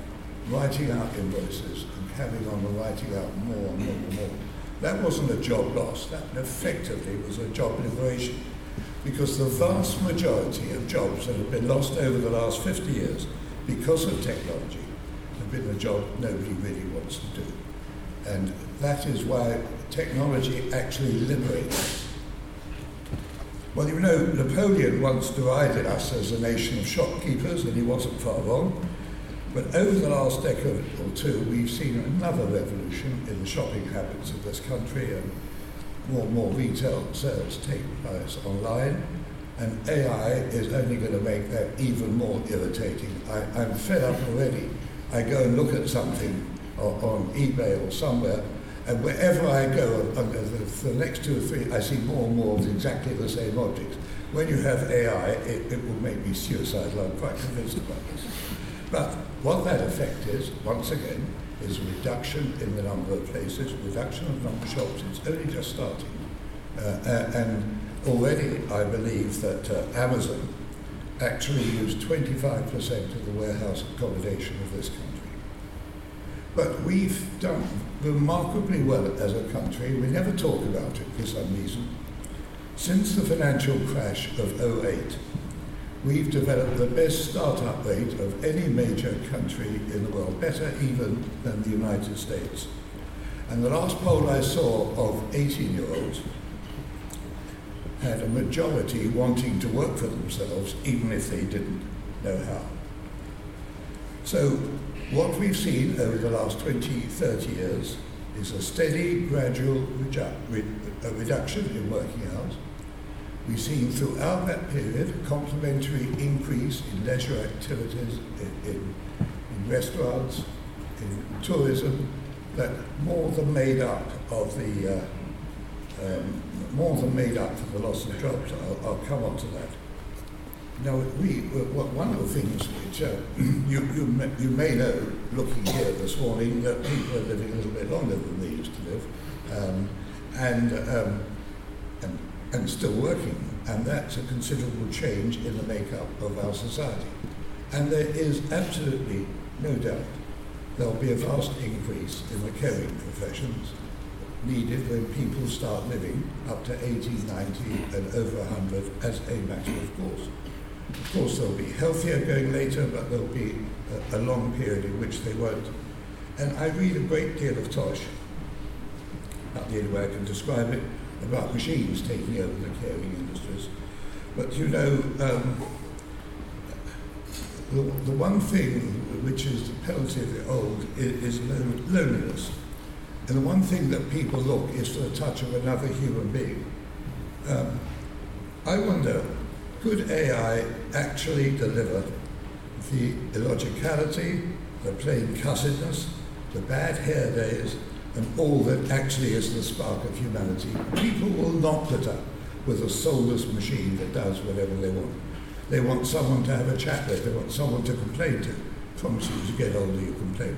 writing out invoices and carrying on writing out more and more and more? That wasn't a job loss, that effectively was a job liberation. Because the vast majority of jobs that have been lost over the last fifty years because of technology have been a job nobody really wants to do. And that is why technology actually liberates us. Well, you know, Napoleon once derided us as a nation of shopkeepers, and he wasn't far wrong. But over the last decade or two, we've seen another revolution in the shopping habits of this country, and more and more retail sales take place online. And A I is only going to make that even more irritating. I, I'm fed up already. I go and look at something on, on eBay or somewhere, and wherever I go, for the next two or three, I see more and more of exactly the same objects. When you have A I, it, it will make me suicidal. I'm quite convinced about this. But what that effect is, once again, is reduction in the number of places, reduction of the number of shops. It's only just starting. Uh, and already, I believe that uh, Amazon actually used twenty-five percent of the warehouse accommodation of this country. But we've done remarkably well as a country. We never talk about it for some reason. Since the financial crash of oh eight, we've developed the best startup rate of any major country in the world, better even than the United States. And the last poll I saw of eighteen-year-olds had a majority wanting to work for themselves, even if they didn't know how. So, what we've seen over the last twenty, thirty years is a steady, gradual reju- re- a reduction in working hours. We've seen throughout that period a complementary increase in leisure activities, in, in, in restaurants, in tourism, that more than made up of the, uh, um, more than made up for the loss of jobs. I'll, I'll come on to that. Now, we, one of the things which uh, you, you, you may know, looking here this morning, that people are living a little bit longer than they used to live, um, and, um, and, and still working, and that's a considerable change in the makeup of our society. And there is absolutely no doubt there'll be a vast increase in the caring professions needed when people start living up to eighty, ninety, and over one hundred as a matter of course. Of course, they'll be healthier going later, but there'll be a, a long period in which they won't. And I read a great deal of tosh, not the only way I can describe it, about machines taking over the caring industries. But you know, um, the, the one thing which is the penalty of the old is, is loneliness. And the one thing that people look is for the touch of another human being. Um, I wonder, could A I actually deliver the illogicality, the plain cussedness, the bad hair days, and all that actually is the spark of humanity? People will not put up with a soulless machine that does whatever they want. They want someone to have a chat with, they want someone to complain to. I promise you, as you get older, you complain.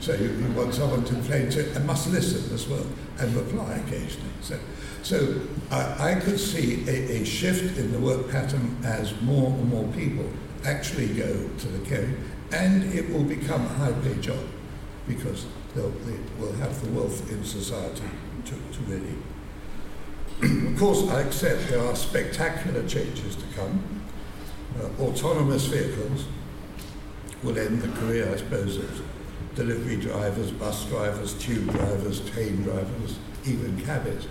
So you, you want someone to complain to and must listen as well, and reply occasionally. So, So I, I could see a, a shift in the work pattern as more and more people actually go to the caring, and it will become a high-paid job because they'll, they will have the wealth in society to, to really. Of course, I accept there are spectacular changes to come. Uh, autonomous vehicles will end the career, I suppose, of delivery drivers, bus drivers, tube drivers, train drivers, even cabbies.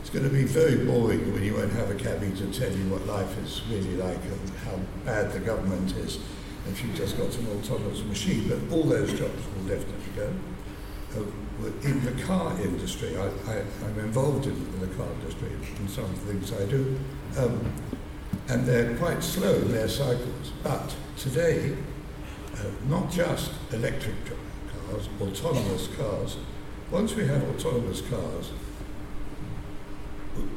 It's going to be very boring when you won't have a cabbie to tell you what life is really like and how bad the government is if you've just got some autonomous machine, but all those jobs will definitely go. Uh, in the car industry, I, I, I'm involved in the car industry in some things I do, um, and they're quite slow in their cycles. But today, uh, not just electric cars, autonomous cars. Once we have autonomous cars,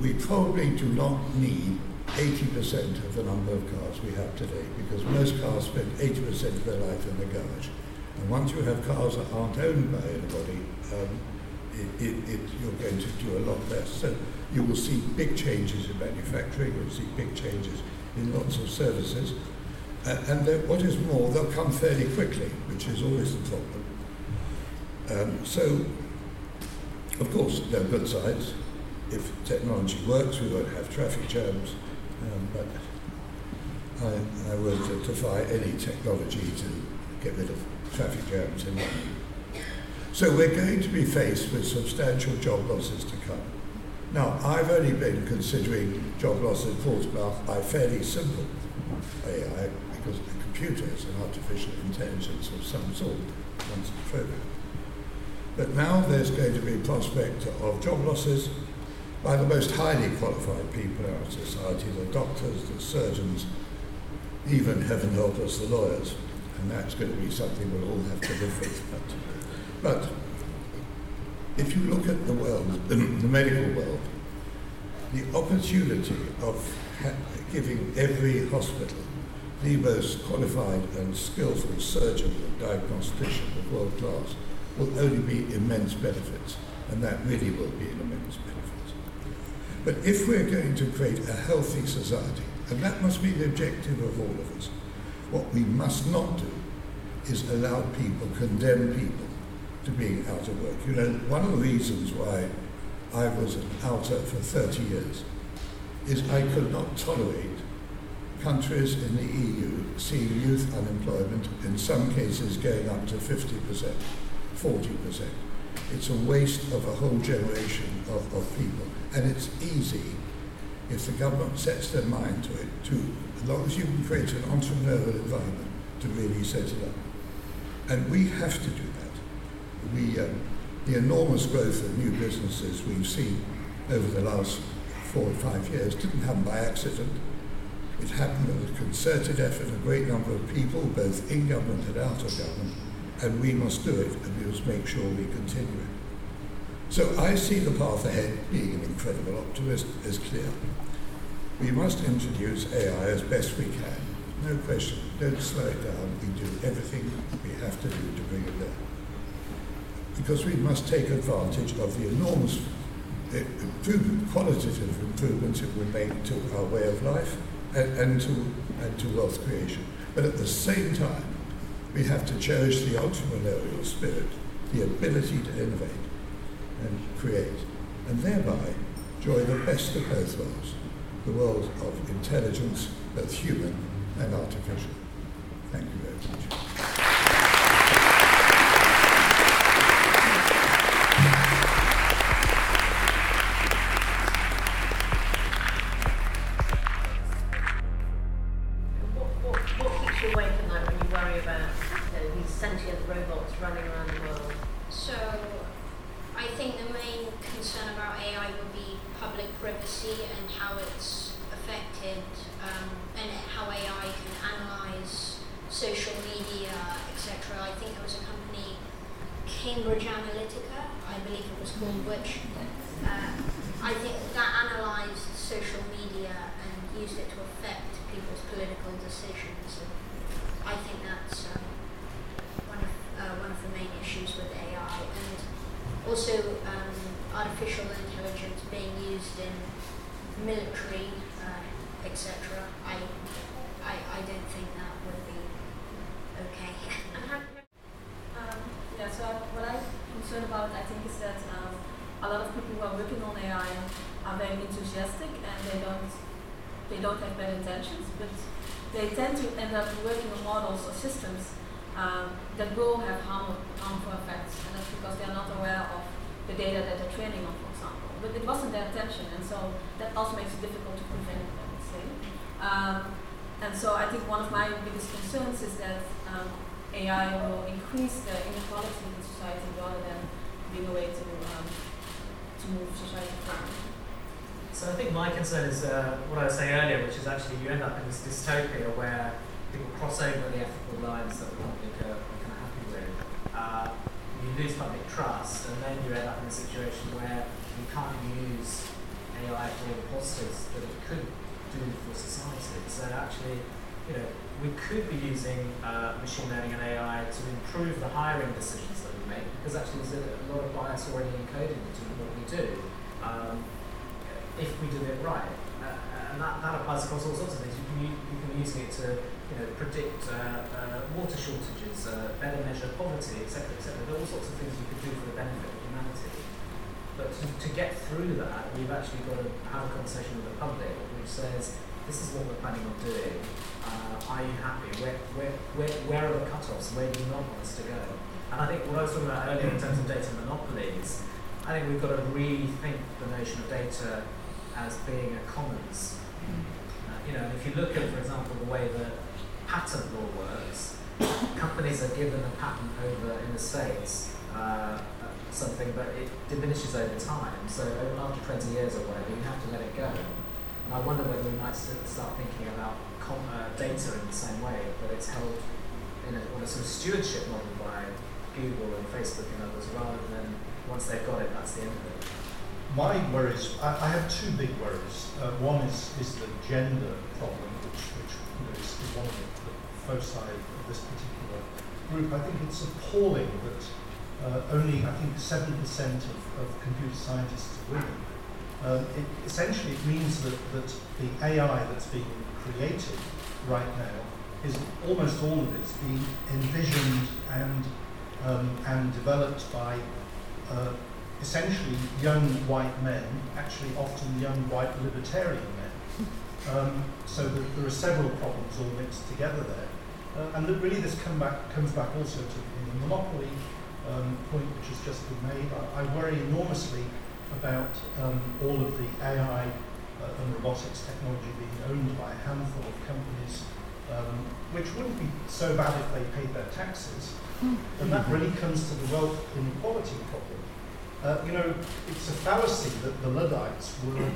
we probably do not need eighty percent of the number of cars we have today, because most cars spend eighty percent of their life in the garage. And once you have cars that aren't owned by anybody, um, it, it, it, you're going to do a lot less. So you will see big changes in manufacturing, you'll see big changes in lots of services. Uh, and what is more, they'll come fairly quickly, which is always the problem. Um, so, of course, there are good sides. If technology works, we won't have traffic jams, um, but I, I would defy any technology to get rid of traffic jams in London. So we're going to be faced with substantial job losses to come. Now, I've only been considering job loss in Portsmouth by fairly simple A I, because the computer is an artificial intelligence of some sort, once it's programmed. But now there's going to be prospect of job losses by the most highly qualified people in our society, the doctors, the surgeons, even, heaven help us, the lawyers. And that's going to be something we'll all have to live with. But, but if you look at the world, the, the medical world, the opportunity of ha- giving every hospital the most qualified and skillful surgeon and diagnostician of world class will only be immense benefits, and that really will be an immense benefit. But if we're going to create a healthy society, and that must be the objective of all of us, what we must not do is allow people, condemn people to being out of work. You know, one of the reasons why I was an outer for thirty years is I could not tolerate countries in the E U seeing youth unemployment in some cases going up to fifty percent, forty percent. It's a waste of a whole generation of, of people. And it's easy, if the government sets their mind to it, to, as long as you can create an entrepreneurial environment, to really set it up. And we have to do that. We, um, the enormous growth of new businesses we've seen over the last four or five years didn't happen by accident. It happened with a concerted effort, a great number of people, both in government and out of government, and we must do it, and we must make sure we continue it. So I see the path ahead, being an incredible optimist, is clear. We must introduce A I as best we can, no question. Don't slow it down. We do everything we have to do to bring it there. Because we must take advantage of the enormous improvement, qualitative improvements it would make to our way of life and, and, to, and to wealth creation. But at the same time, we have to cherish the entrepreneurial spirit, the ability to innovate and create, and thereby enjoy the best of both worlds, the world of intelligence, both human and artificial. Thank you very much. What, what, what keeps you awake at night when you worry about you know, these sentient robots running around the world? So, I think the main concern about A I would be public privacy and how it's affected um, and how A I can analyse social media, et cetera. I think there was a company, Cambridge Analytica, I believe it was called, which uh, I think that analysed social media and used it to affect people's political decisions. And I think that's um, one of uh, one of the main issues with A I. And also, um, artificial intelligence being used in military, uh, et cetera. I, I, I don't think that would be okay. um, yeah. So what I'm concerned about, I think, is that um, a lot of people who are working on A I are very enthusiastic and they don't, they don't have bad intentions, but they tend to end up working on models or systems Um, that will have harm, harmful effects, and that's because they are not aware of the data that they're training on, for example. But it wasn't their intention, and so that also makes it difficult to prevent it, I would say. Um, And so I think one of my biggest concerns is that um, A I will increase the inequality in society rather than being a way to, um, to move society forward. So I think my concern is uh, what I was saying earlier, which is actually you end up in this dystopia where people cross over the ethical lines that the public are kind of happy with. Uh, you lose public trust, and then you end up in a situation where you can't use A I for the positives that it could do for society. So actually, you know, we could be using uh, machine learning and A I to improve the hiring decisions that we make, because actually there's a lot of bias already encoded into what we do, um, if we do it right. Uh, and that, that applies across all sorts of things. You can, you can use it to you know, predict uh, uh, water shortages, uh, better measure poverty, et cetera, et cetera. There are all sorts of things you could do for the benefit of humanity. But to, to get through that, we've actually got to have a conversation with the public, which says, this is what we're planning on doing. Uh, are you happy? Where, where, where, where are the cutoffs? Where do you not want us to go? And I think what I was talking about earlier in terms of data monopolies, I think we've got to rethink the notion of data as being a commons. Uh, you know, if you look at, for example, the way that patent law works, companies are given a patent over in the States, uh, something, but it diminishes over time. So after twenty years or whatever, you have to let it go. And I wonder whether we might start thinking about data in the same way, but it's held in a, on a sort of stewardship model by Google and Facebook and others, rather than once they've got it, that's the end of it. My worries, I, I have two big worries. Uh, one is, is the gender problem, which, which you know, is, is one of the foci of this particular group. I think it's appalling that uh, only, I think, seven percent of, of computer scientists are women. Uh, it, essentially, it means that, that the A I that's being created right now is almost all of it's being envisioned and um, and developed by uh, essentially young white men, actually often young white libertarian men. Um, so that there are several problems all mixed together there, uh, and that really this come back, comes back also to the monopoly um, point which has just been made. I, I worry enormously about um, all of the A I uh, and robotics technology being owned by a handful of companies, um, which wouldn't be so bad if they paid their taxes. And that really comes to the wealth inequality problem. Uh, you know, it's a fallacy that the Luddites were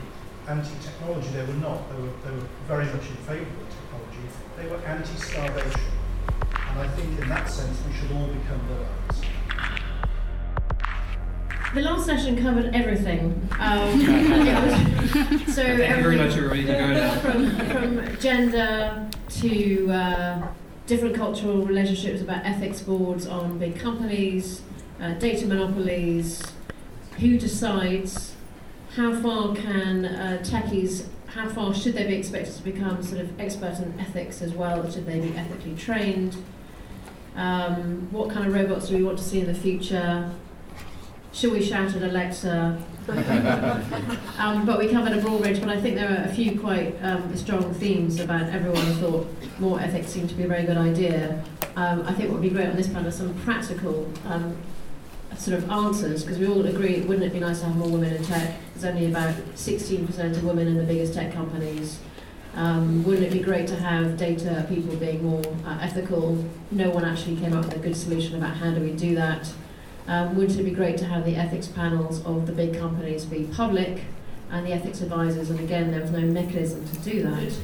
anti-technology. They were not. They were, they were very much in favour of technology. They were anti-starvation. And I think in that sense we should all become Luddites. The last session covered everything. Um, was, so everything from, from gender to uh, different cultural relationships about ethics boards on big companies, uh, data monopolies, who decides, how far can uh, techies, how far should they be expected to become sort of experts in ethics as well? Should they be ethically trained? Um, what kind of robots do we want to see in the future? Should we shout at Alexa? um, but we covered a broad range, but I think there are a few quite um, strong themes about everyone who thought more ethics seemed to be a very good idea. Um, I think what would be great on this panel is some practical um, sort of answers, because we all agree, wouldn't it be nice to have more women in tech? There's only about sixteen percent of women in the biggest tech companies. Um, wouldn't it be great to have data people being more uh, ethical? No one actually came up with a good solution about how do we do that. Um, wouldn't it be great to have the ethics panels of the big companies be public and the ethics advisors, and again there was no mechanism to do that,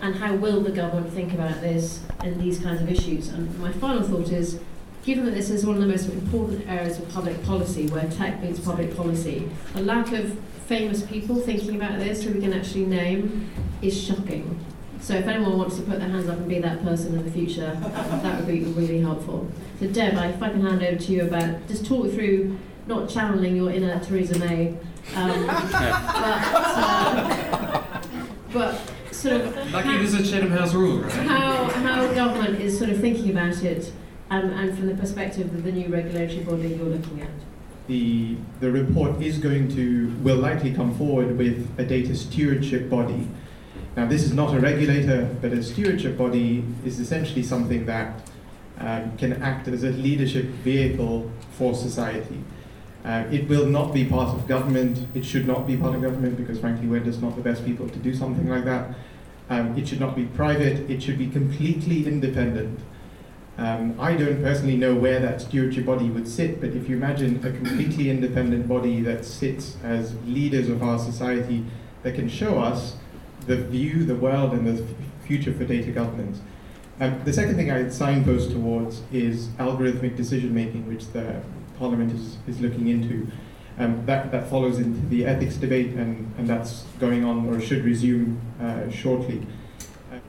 and how will the government think about this and these kinds of issues? And my final thought is, given that this is one of the most important areas of public policy where tech means public policy, the lack of famous people thinking about this who we can actually name is shocking. So if anyone wants to put their hands up and be that person in the future, that would be really helpful. So Deb, if I can hand over to you about, just talk through not channeling your inner Theresa May, um, but, uh, but sort of... Lucky this is a Chatham House rule, right? How, how government is sort of thinking about it, um, and from the perspective of the new regulatory body you're looking at. The, the report is going to, will likely come forward with a data stewardship body. Now, this is not a regulator, but a stewardship body is essentially something that um, can act as a leadership vehicle for society. Uh, it will not be part of government. It should not be part of government because, frankly, we're just not the best people to do something like that. Um, it should not be private, it should be completely independent. Um, I don't personally know where that stewardship body would sit, but if you imagine a completely independent body that sits as leaders of our society that can show us the view, the world, and the future for data governance. Um, the second thing I'd signpost towards is algorithmic decision making, which the Parliament is, is looking into. Um, that, that follows into the ethics debate, and, and that's going on or should resume uh, shortly.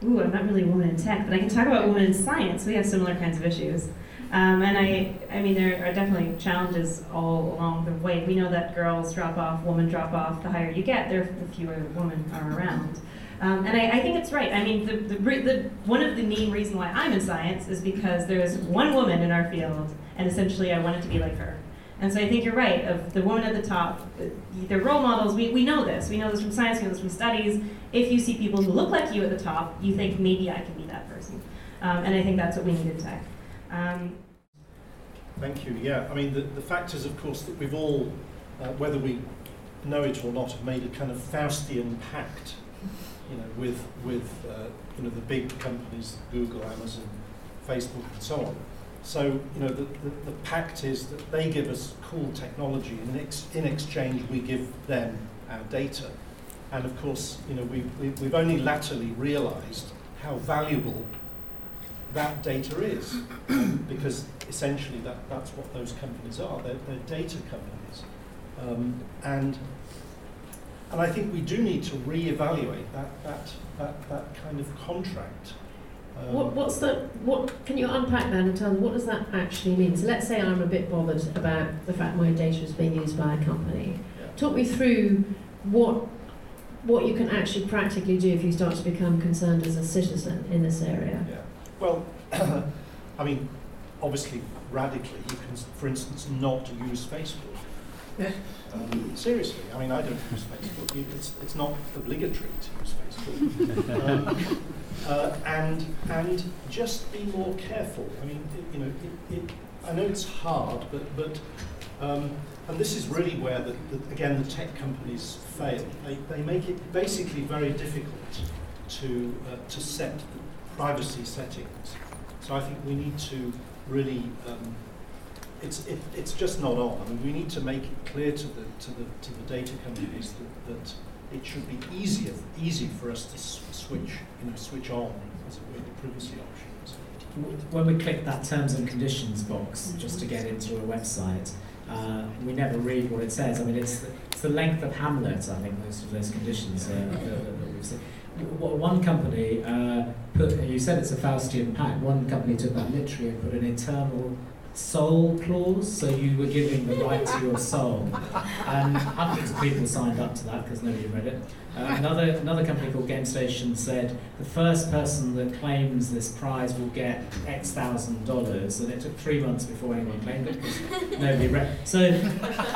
Ooh, I'm not really a woman in tech, but I can talk about women in science. We have similar kinds of issues. Um, and I I mean, there are definitely challenges all along the way. We know that girls drop off, women drop off. The higher you get, there the fewer women are around. Um, and I, I think it's right. I mean, the, the, the one of the main reasons why I'm in science is because there is one woman in our field, and essentially I wanted to be like her. And so I think you're right, of the women at the top, their role models, we, we know this. We know this from science, we know this from studies. If you see people who look like you at the top, you think, maybe I can be that person. Um, and I think that's what we need in tech. Um, Thank you. Yeah, I mean, the, the fact is, of course, that we've all, uh, whether we know it or not, have made a kind of Faustian pact, you know, with, with uh, you know, the big companies, Google, Amazon, Facebook, and so on. So, you know, the, the, the pact is that they give us cool technology, and ex- in exchange we give them our data. And of course, you know, we've, we've only latterly realized how valuable that data is, because essentially that, that's what those companies are. They're, they're data companies. Um, and and I think we do need to reevaluate that, that, that, that kind of contract. Um, what, what's the, what, can you unpack that and tell them what does that actually mean? So let's say I'm a bit bothered about the fact my data is being used by a company. Yeah. Talk me through what what you can actually practically do if you start to become concerned as a citizen in this area. Yeah. Well, I mean, obviously, radically, you can, for instance, not use Facebook. Yeah. Um, seriously, I mean, I don't use Facebook. It's, it's not obligatory to use Facebook. um, uh, and and just be more careful. I mean, it, you know, it, it, I know it's hard, but but um, and this is really where the, the, again the tech companies fail. They they make it basically very difficult to uh, to set the privacy settings. So I think we need to really. Um, It's it, it's just not on. I mean, we need to make it clear to the to the to the data companies that, that it should be easier easy for us to sw- switch you know switch on as it were the privacy options. When we click that terms and conditions box just to get into a website, uh, we never read what it says. I mean, it's the, it's the length of Hamlet. I think most of those conditions uh, that we've seen. One company uh, put. You said it's a Faustian pact. One company took that literally and put an internal. Soul clause, so you were giving the right to your soul, and hundreds of people signed up to that because nobody read it. Uh, another another company called GameStation said the first person that claims this prize will get X thousand dollars, and it took three months before anyone claimed it because nobody read. So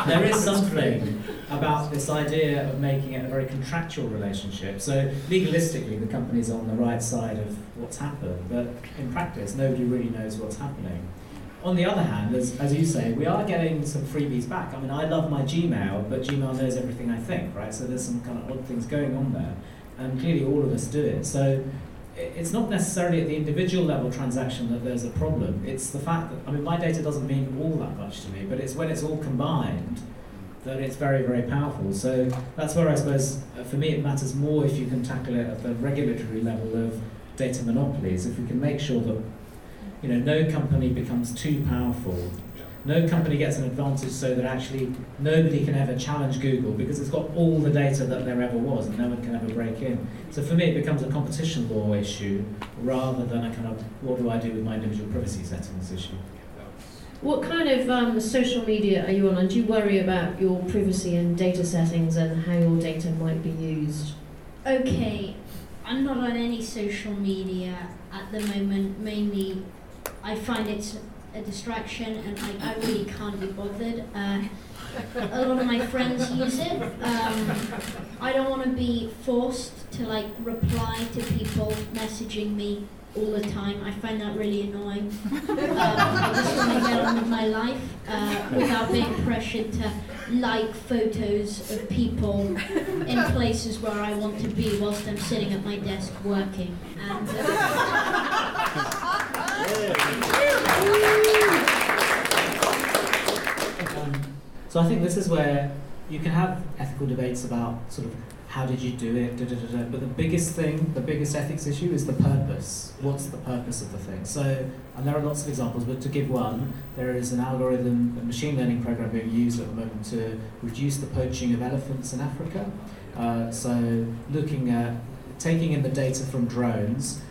there is something about this idea of making it a very contractual relationship. So legalistically, the company's on the right side of what's happened, but in practice, nobody really knows what's happening. On the other hand, as, as you say, we are getting some freebies back. I mean, I love my Gmail, but Gmail knows everything I think, right? So there's some kind of odd things going on there. And clearly all of us do it. So it's not necessarily at the individual level transaction that there's a problem. It's the fact that, I mean, my data doesn't mean all that much to me, but it's when it's all combined that it's very, very powerful. So that's where I suppose, uh, for me, it matters more if you can tackle it at the regulatory level of data monopolies, if we can make sure that you know, no company becomes too powerful. No company gets an advantage so that actually nobody can ever challenge Google because it's got all the data that there ever was and no one can ever break in. So for me, it becomes a competition law issue rather than a kind of what do I do with my individual privacy settings issue. What kind of um, social media are you on, and do you worry about your privacy and data settings and how your data might be used? Okay, I'm not on any social media at the moment, mainly I find it's a distraction, and I, I really can't be bothered. Uh, a lot of my friends use it. Um, I don't want to be forced to like reply to people messaging me all the time. I find that really annoying. Um, I just want to get on with my life uh, without being pressured to like photos of people in places where I want to be whilst I'm sitting at my desk working. And, uh, um, so I think this is where you can have ethical debates about sort of how did you do it, da, da, da, da. But the biggest thing, the biggest ethics issue is the purpose. What's the purpose of the thing? So, and there are lots of examples, but to give one, there is an algorithm, a machine learning program being used at the moment to reduce the poaching of elephants in Africa. Uh, so looking at, taking in the data from drones,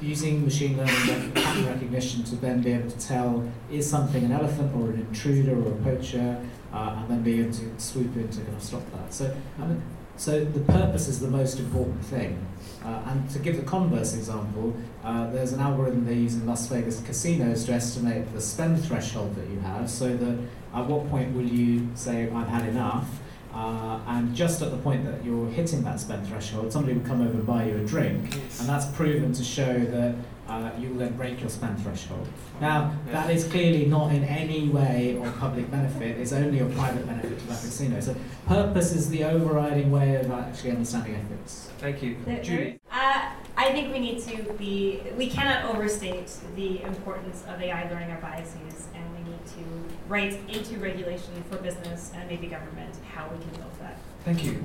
using machine learning pattern recognition to then be able to tell, is something an elephant or an intruder or a poacher, uh, and then be able to swoop in to kind of stop that. So, I mean, So the purpose is the most important thing. Uh, and to give the converse example, uh, there's an algorithm they use in Las Vegas casinos to estimate the spend threshold that you have, so that at what point will you say, I've had enough, uh, and just at the point that you're hitting that spend threshold, somebody will come over and buy you a drink, yes. And that's proven to show that Uh, you will then break your spend threshold. Now, that is clearly not in any way of public benefit, it's only of private benefit to that casino. So purpose is the overriding way of actually understanding ethics. Thank you. Judy? Uh, I think we need to be, we cannot overstate the importance of A I learning our biases, and we need to write into regulation for business and maybe government how we can build that. Thank you.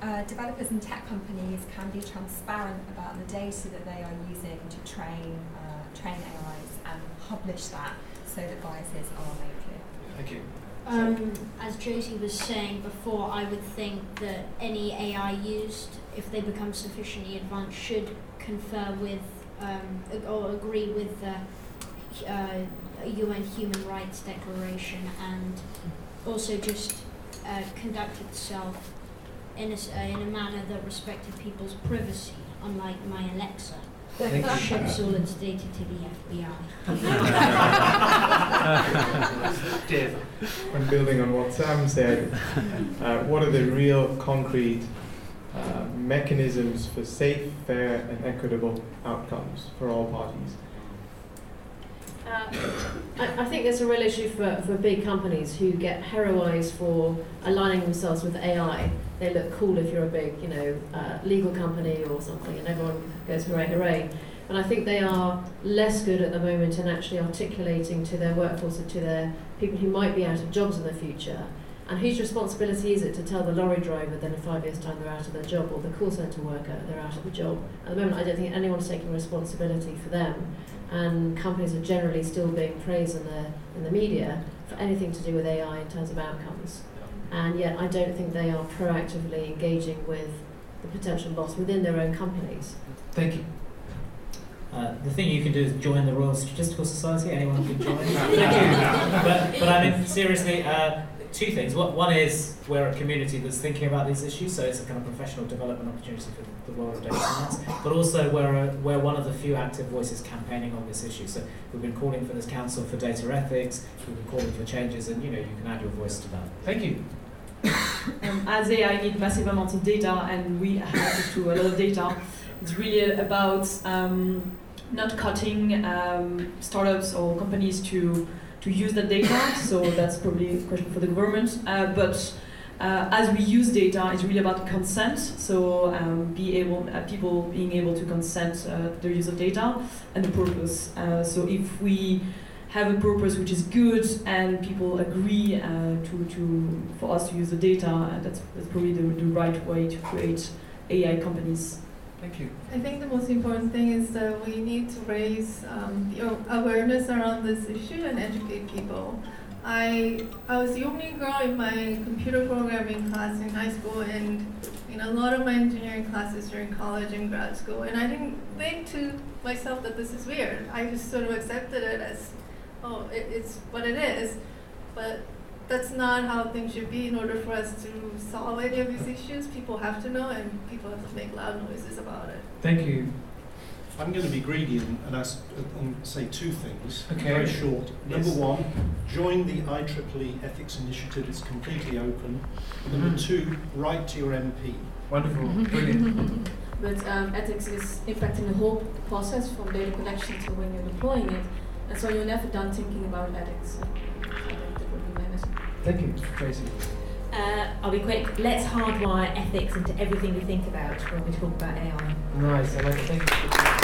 Uh, developers and tech companies can be transparent about the data that they are using to train uh, train A Is and publish that so that biases are made clear. Thank you. Um, as Josie was saying before, I would think that any A I used, if they become sufficiently advanced, should confer with um, or agree with the uh, U N Human Rights Declaration, and also just uh, conduct itself In a, in a manner that respected people's privacy, unlike my Alexa, that ships all its data to the F B I. When building on what Sam said, uh, what are the real concrete uh, mechanisms for safe, fair, and equitable outcomes for all parties? Uh, I, I think it's a real issue for, for big companies who get heroised for aligning themselves with A I. They look cool if you're a big, you know, uh, legal company or something, and everyone goes hooray, hooray. And I think they are less good at the moment in actually articulating to their workforce and to their people who might be out of jobs in the future. And whose responsibility is it to tell the lorry driver that in five years' time they're out of their job, or the call centre worker they're out of the job? At the moment, I don't think anyone's taking responsibility for them, and companies are generally still being praised in the in the media for anything to do with A I in terms of outcomes. And yet, I don't think they are proactively engaging with the potential loss within their own companies. Thank you. Uh, the thing you can do is join the Royal Statistical Society. Anyone can join. Thank you. But, but I mean, seriously. Uh, Two things. One is we're a community that's thinking about these issues, so it's a kind of professional development opportunity for the world of data science. But also we're, a, we're one of the few active voices campaigning on this issue. So we've been calling for this Council for Data Ethics, we've been calling for changes, and you know, you can add your voice to that. Thank you. um, as A I need massive amounts of data, and we have access to a lot of data. It's really about um, not cutting um, startups or companies to to use that data, so that's probably a question for the government. Uh, but uh, as we use data, it's really about consent, so um, be able, uh, people being able to consent uh, their use of data, and the purpose. Uh, so if we have a purpose which is good and people agree uh, to, to for us to use the data, uh, that's, that's probably the, the right way to create A I companies. Thank you. I think the most important thing is that we need to raise um, the awareness around this issue and educate people. I I was the only girl in my computer programming class in high school, and in a lot of my engineering classes during college and grad school, and I didn't think to myself that this is weird. I just sort of accepted it as, oh, it, it's what it is. But that's not how things should be. In order for us to solve any of these issues, people have to know, and people have to make loud noises about it. Thank you. I'm going to be greedy and, and, ask, and say two things, okay. Very short. Number yes. one, join the I triple E Ethics Initiative, it's completely open. Number mm. two, write to your M P. Wonderful, brilliant. But um, ethics is impacting the whole process from data collection to when you're deploying it, and so you're never done thinking about ethics. So, I think that would be my message. Thank you, Tracy. Uh, I'll be quick. Let's hardwire ethics into everything we think about when we talk about A I. Nice, I like it. Thank you.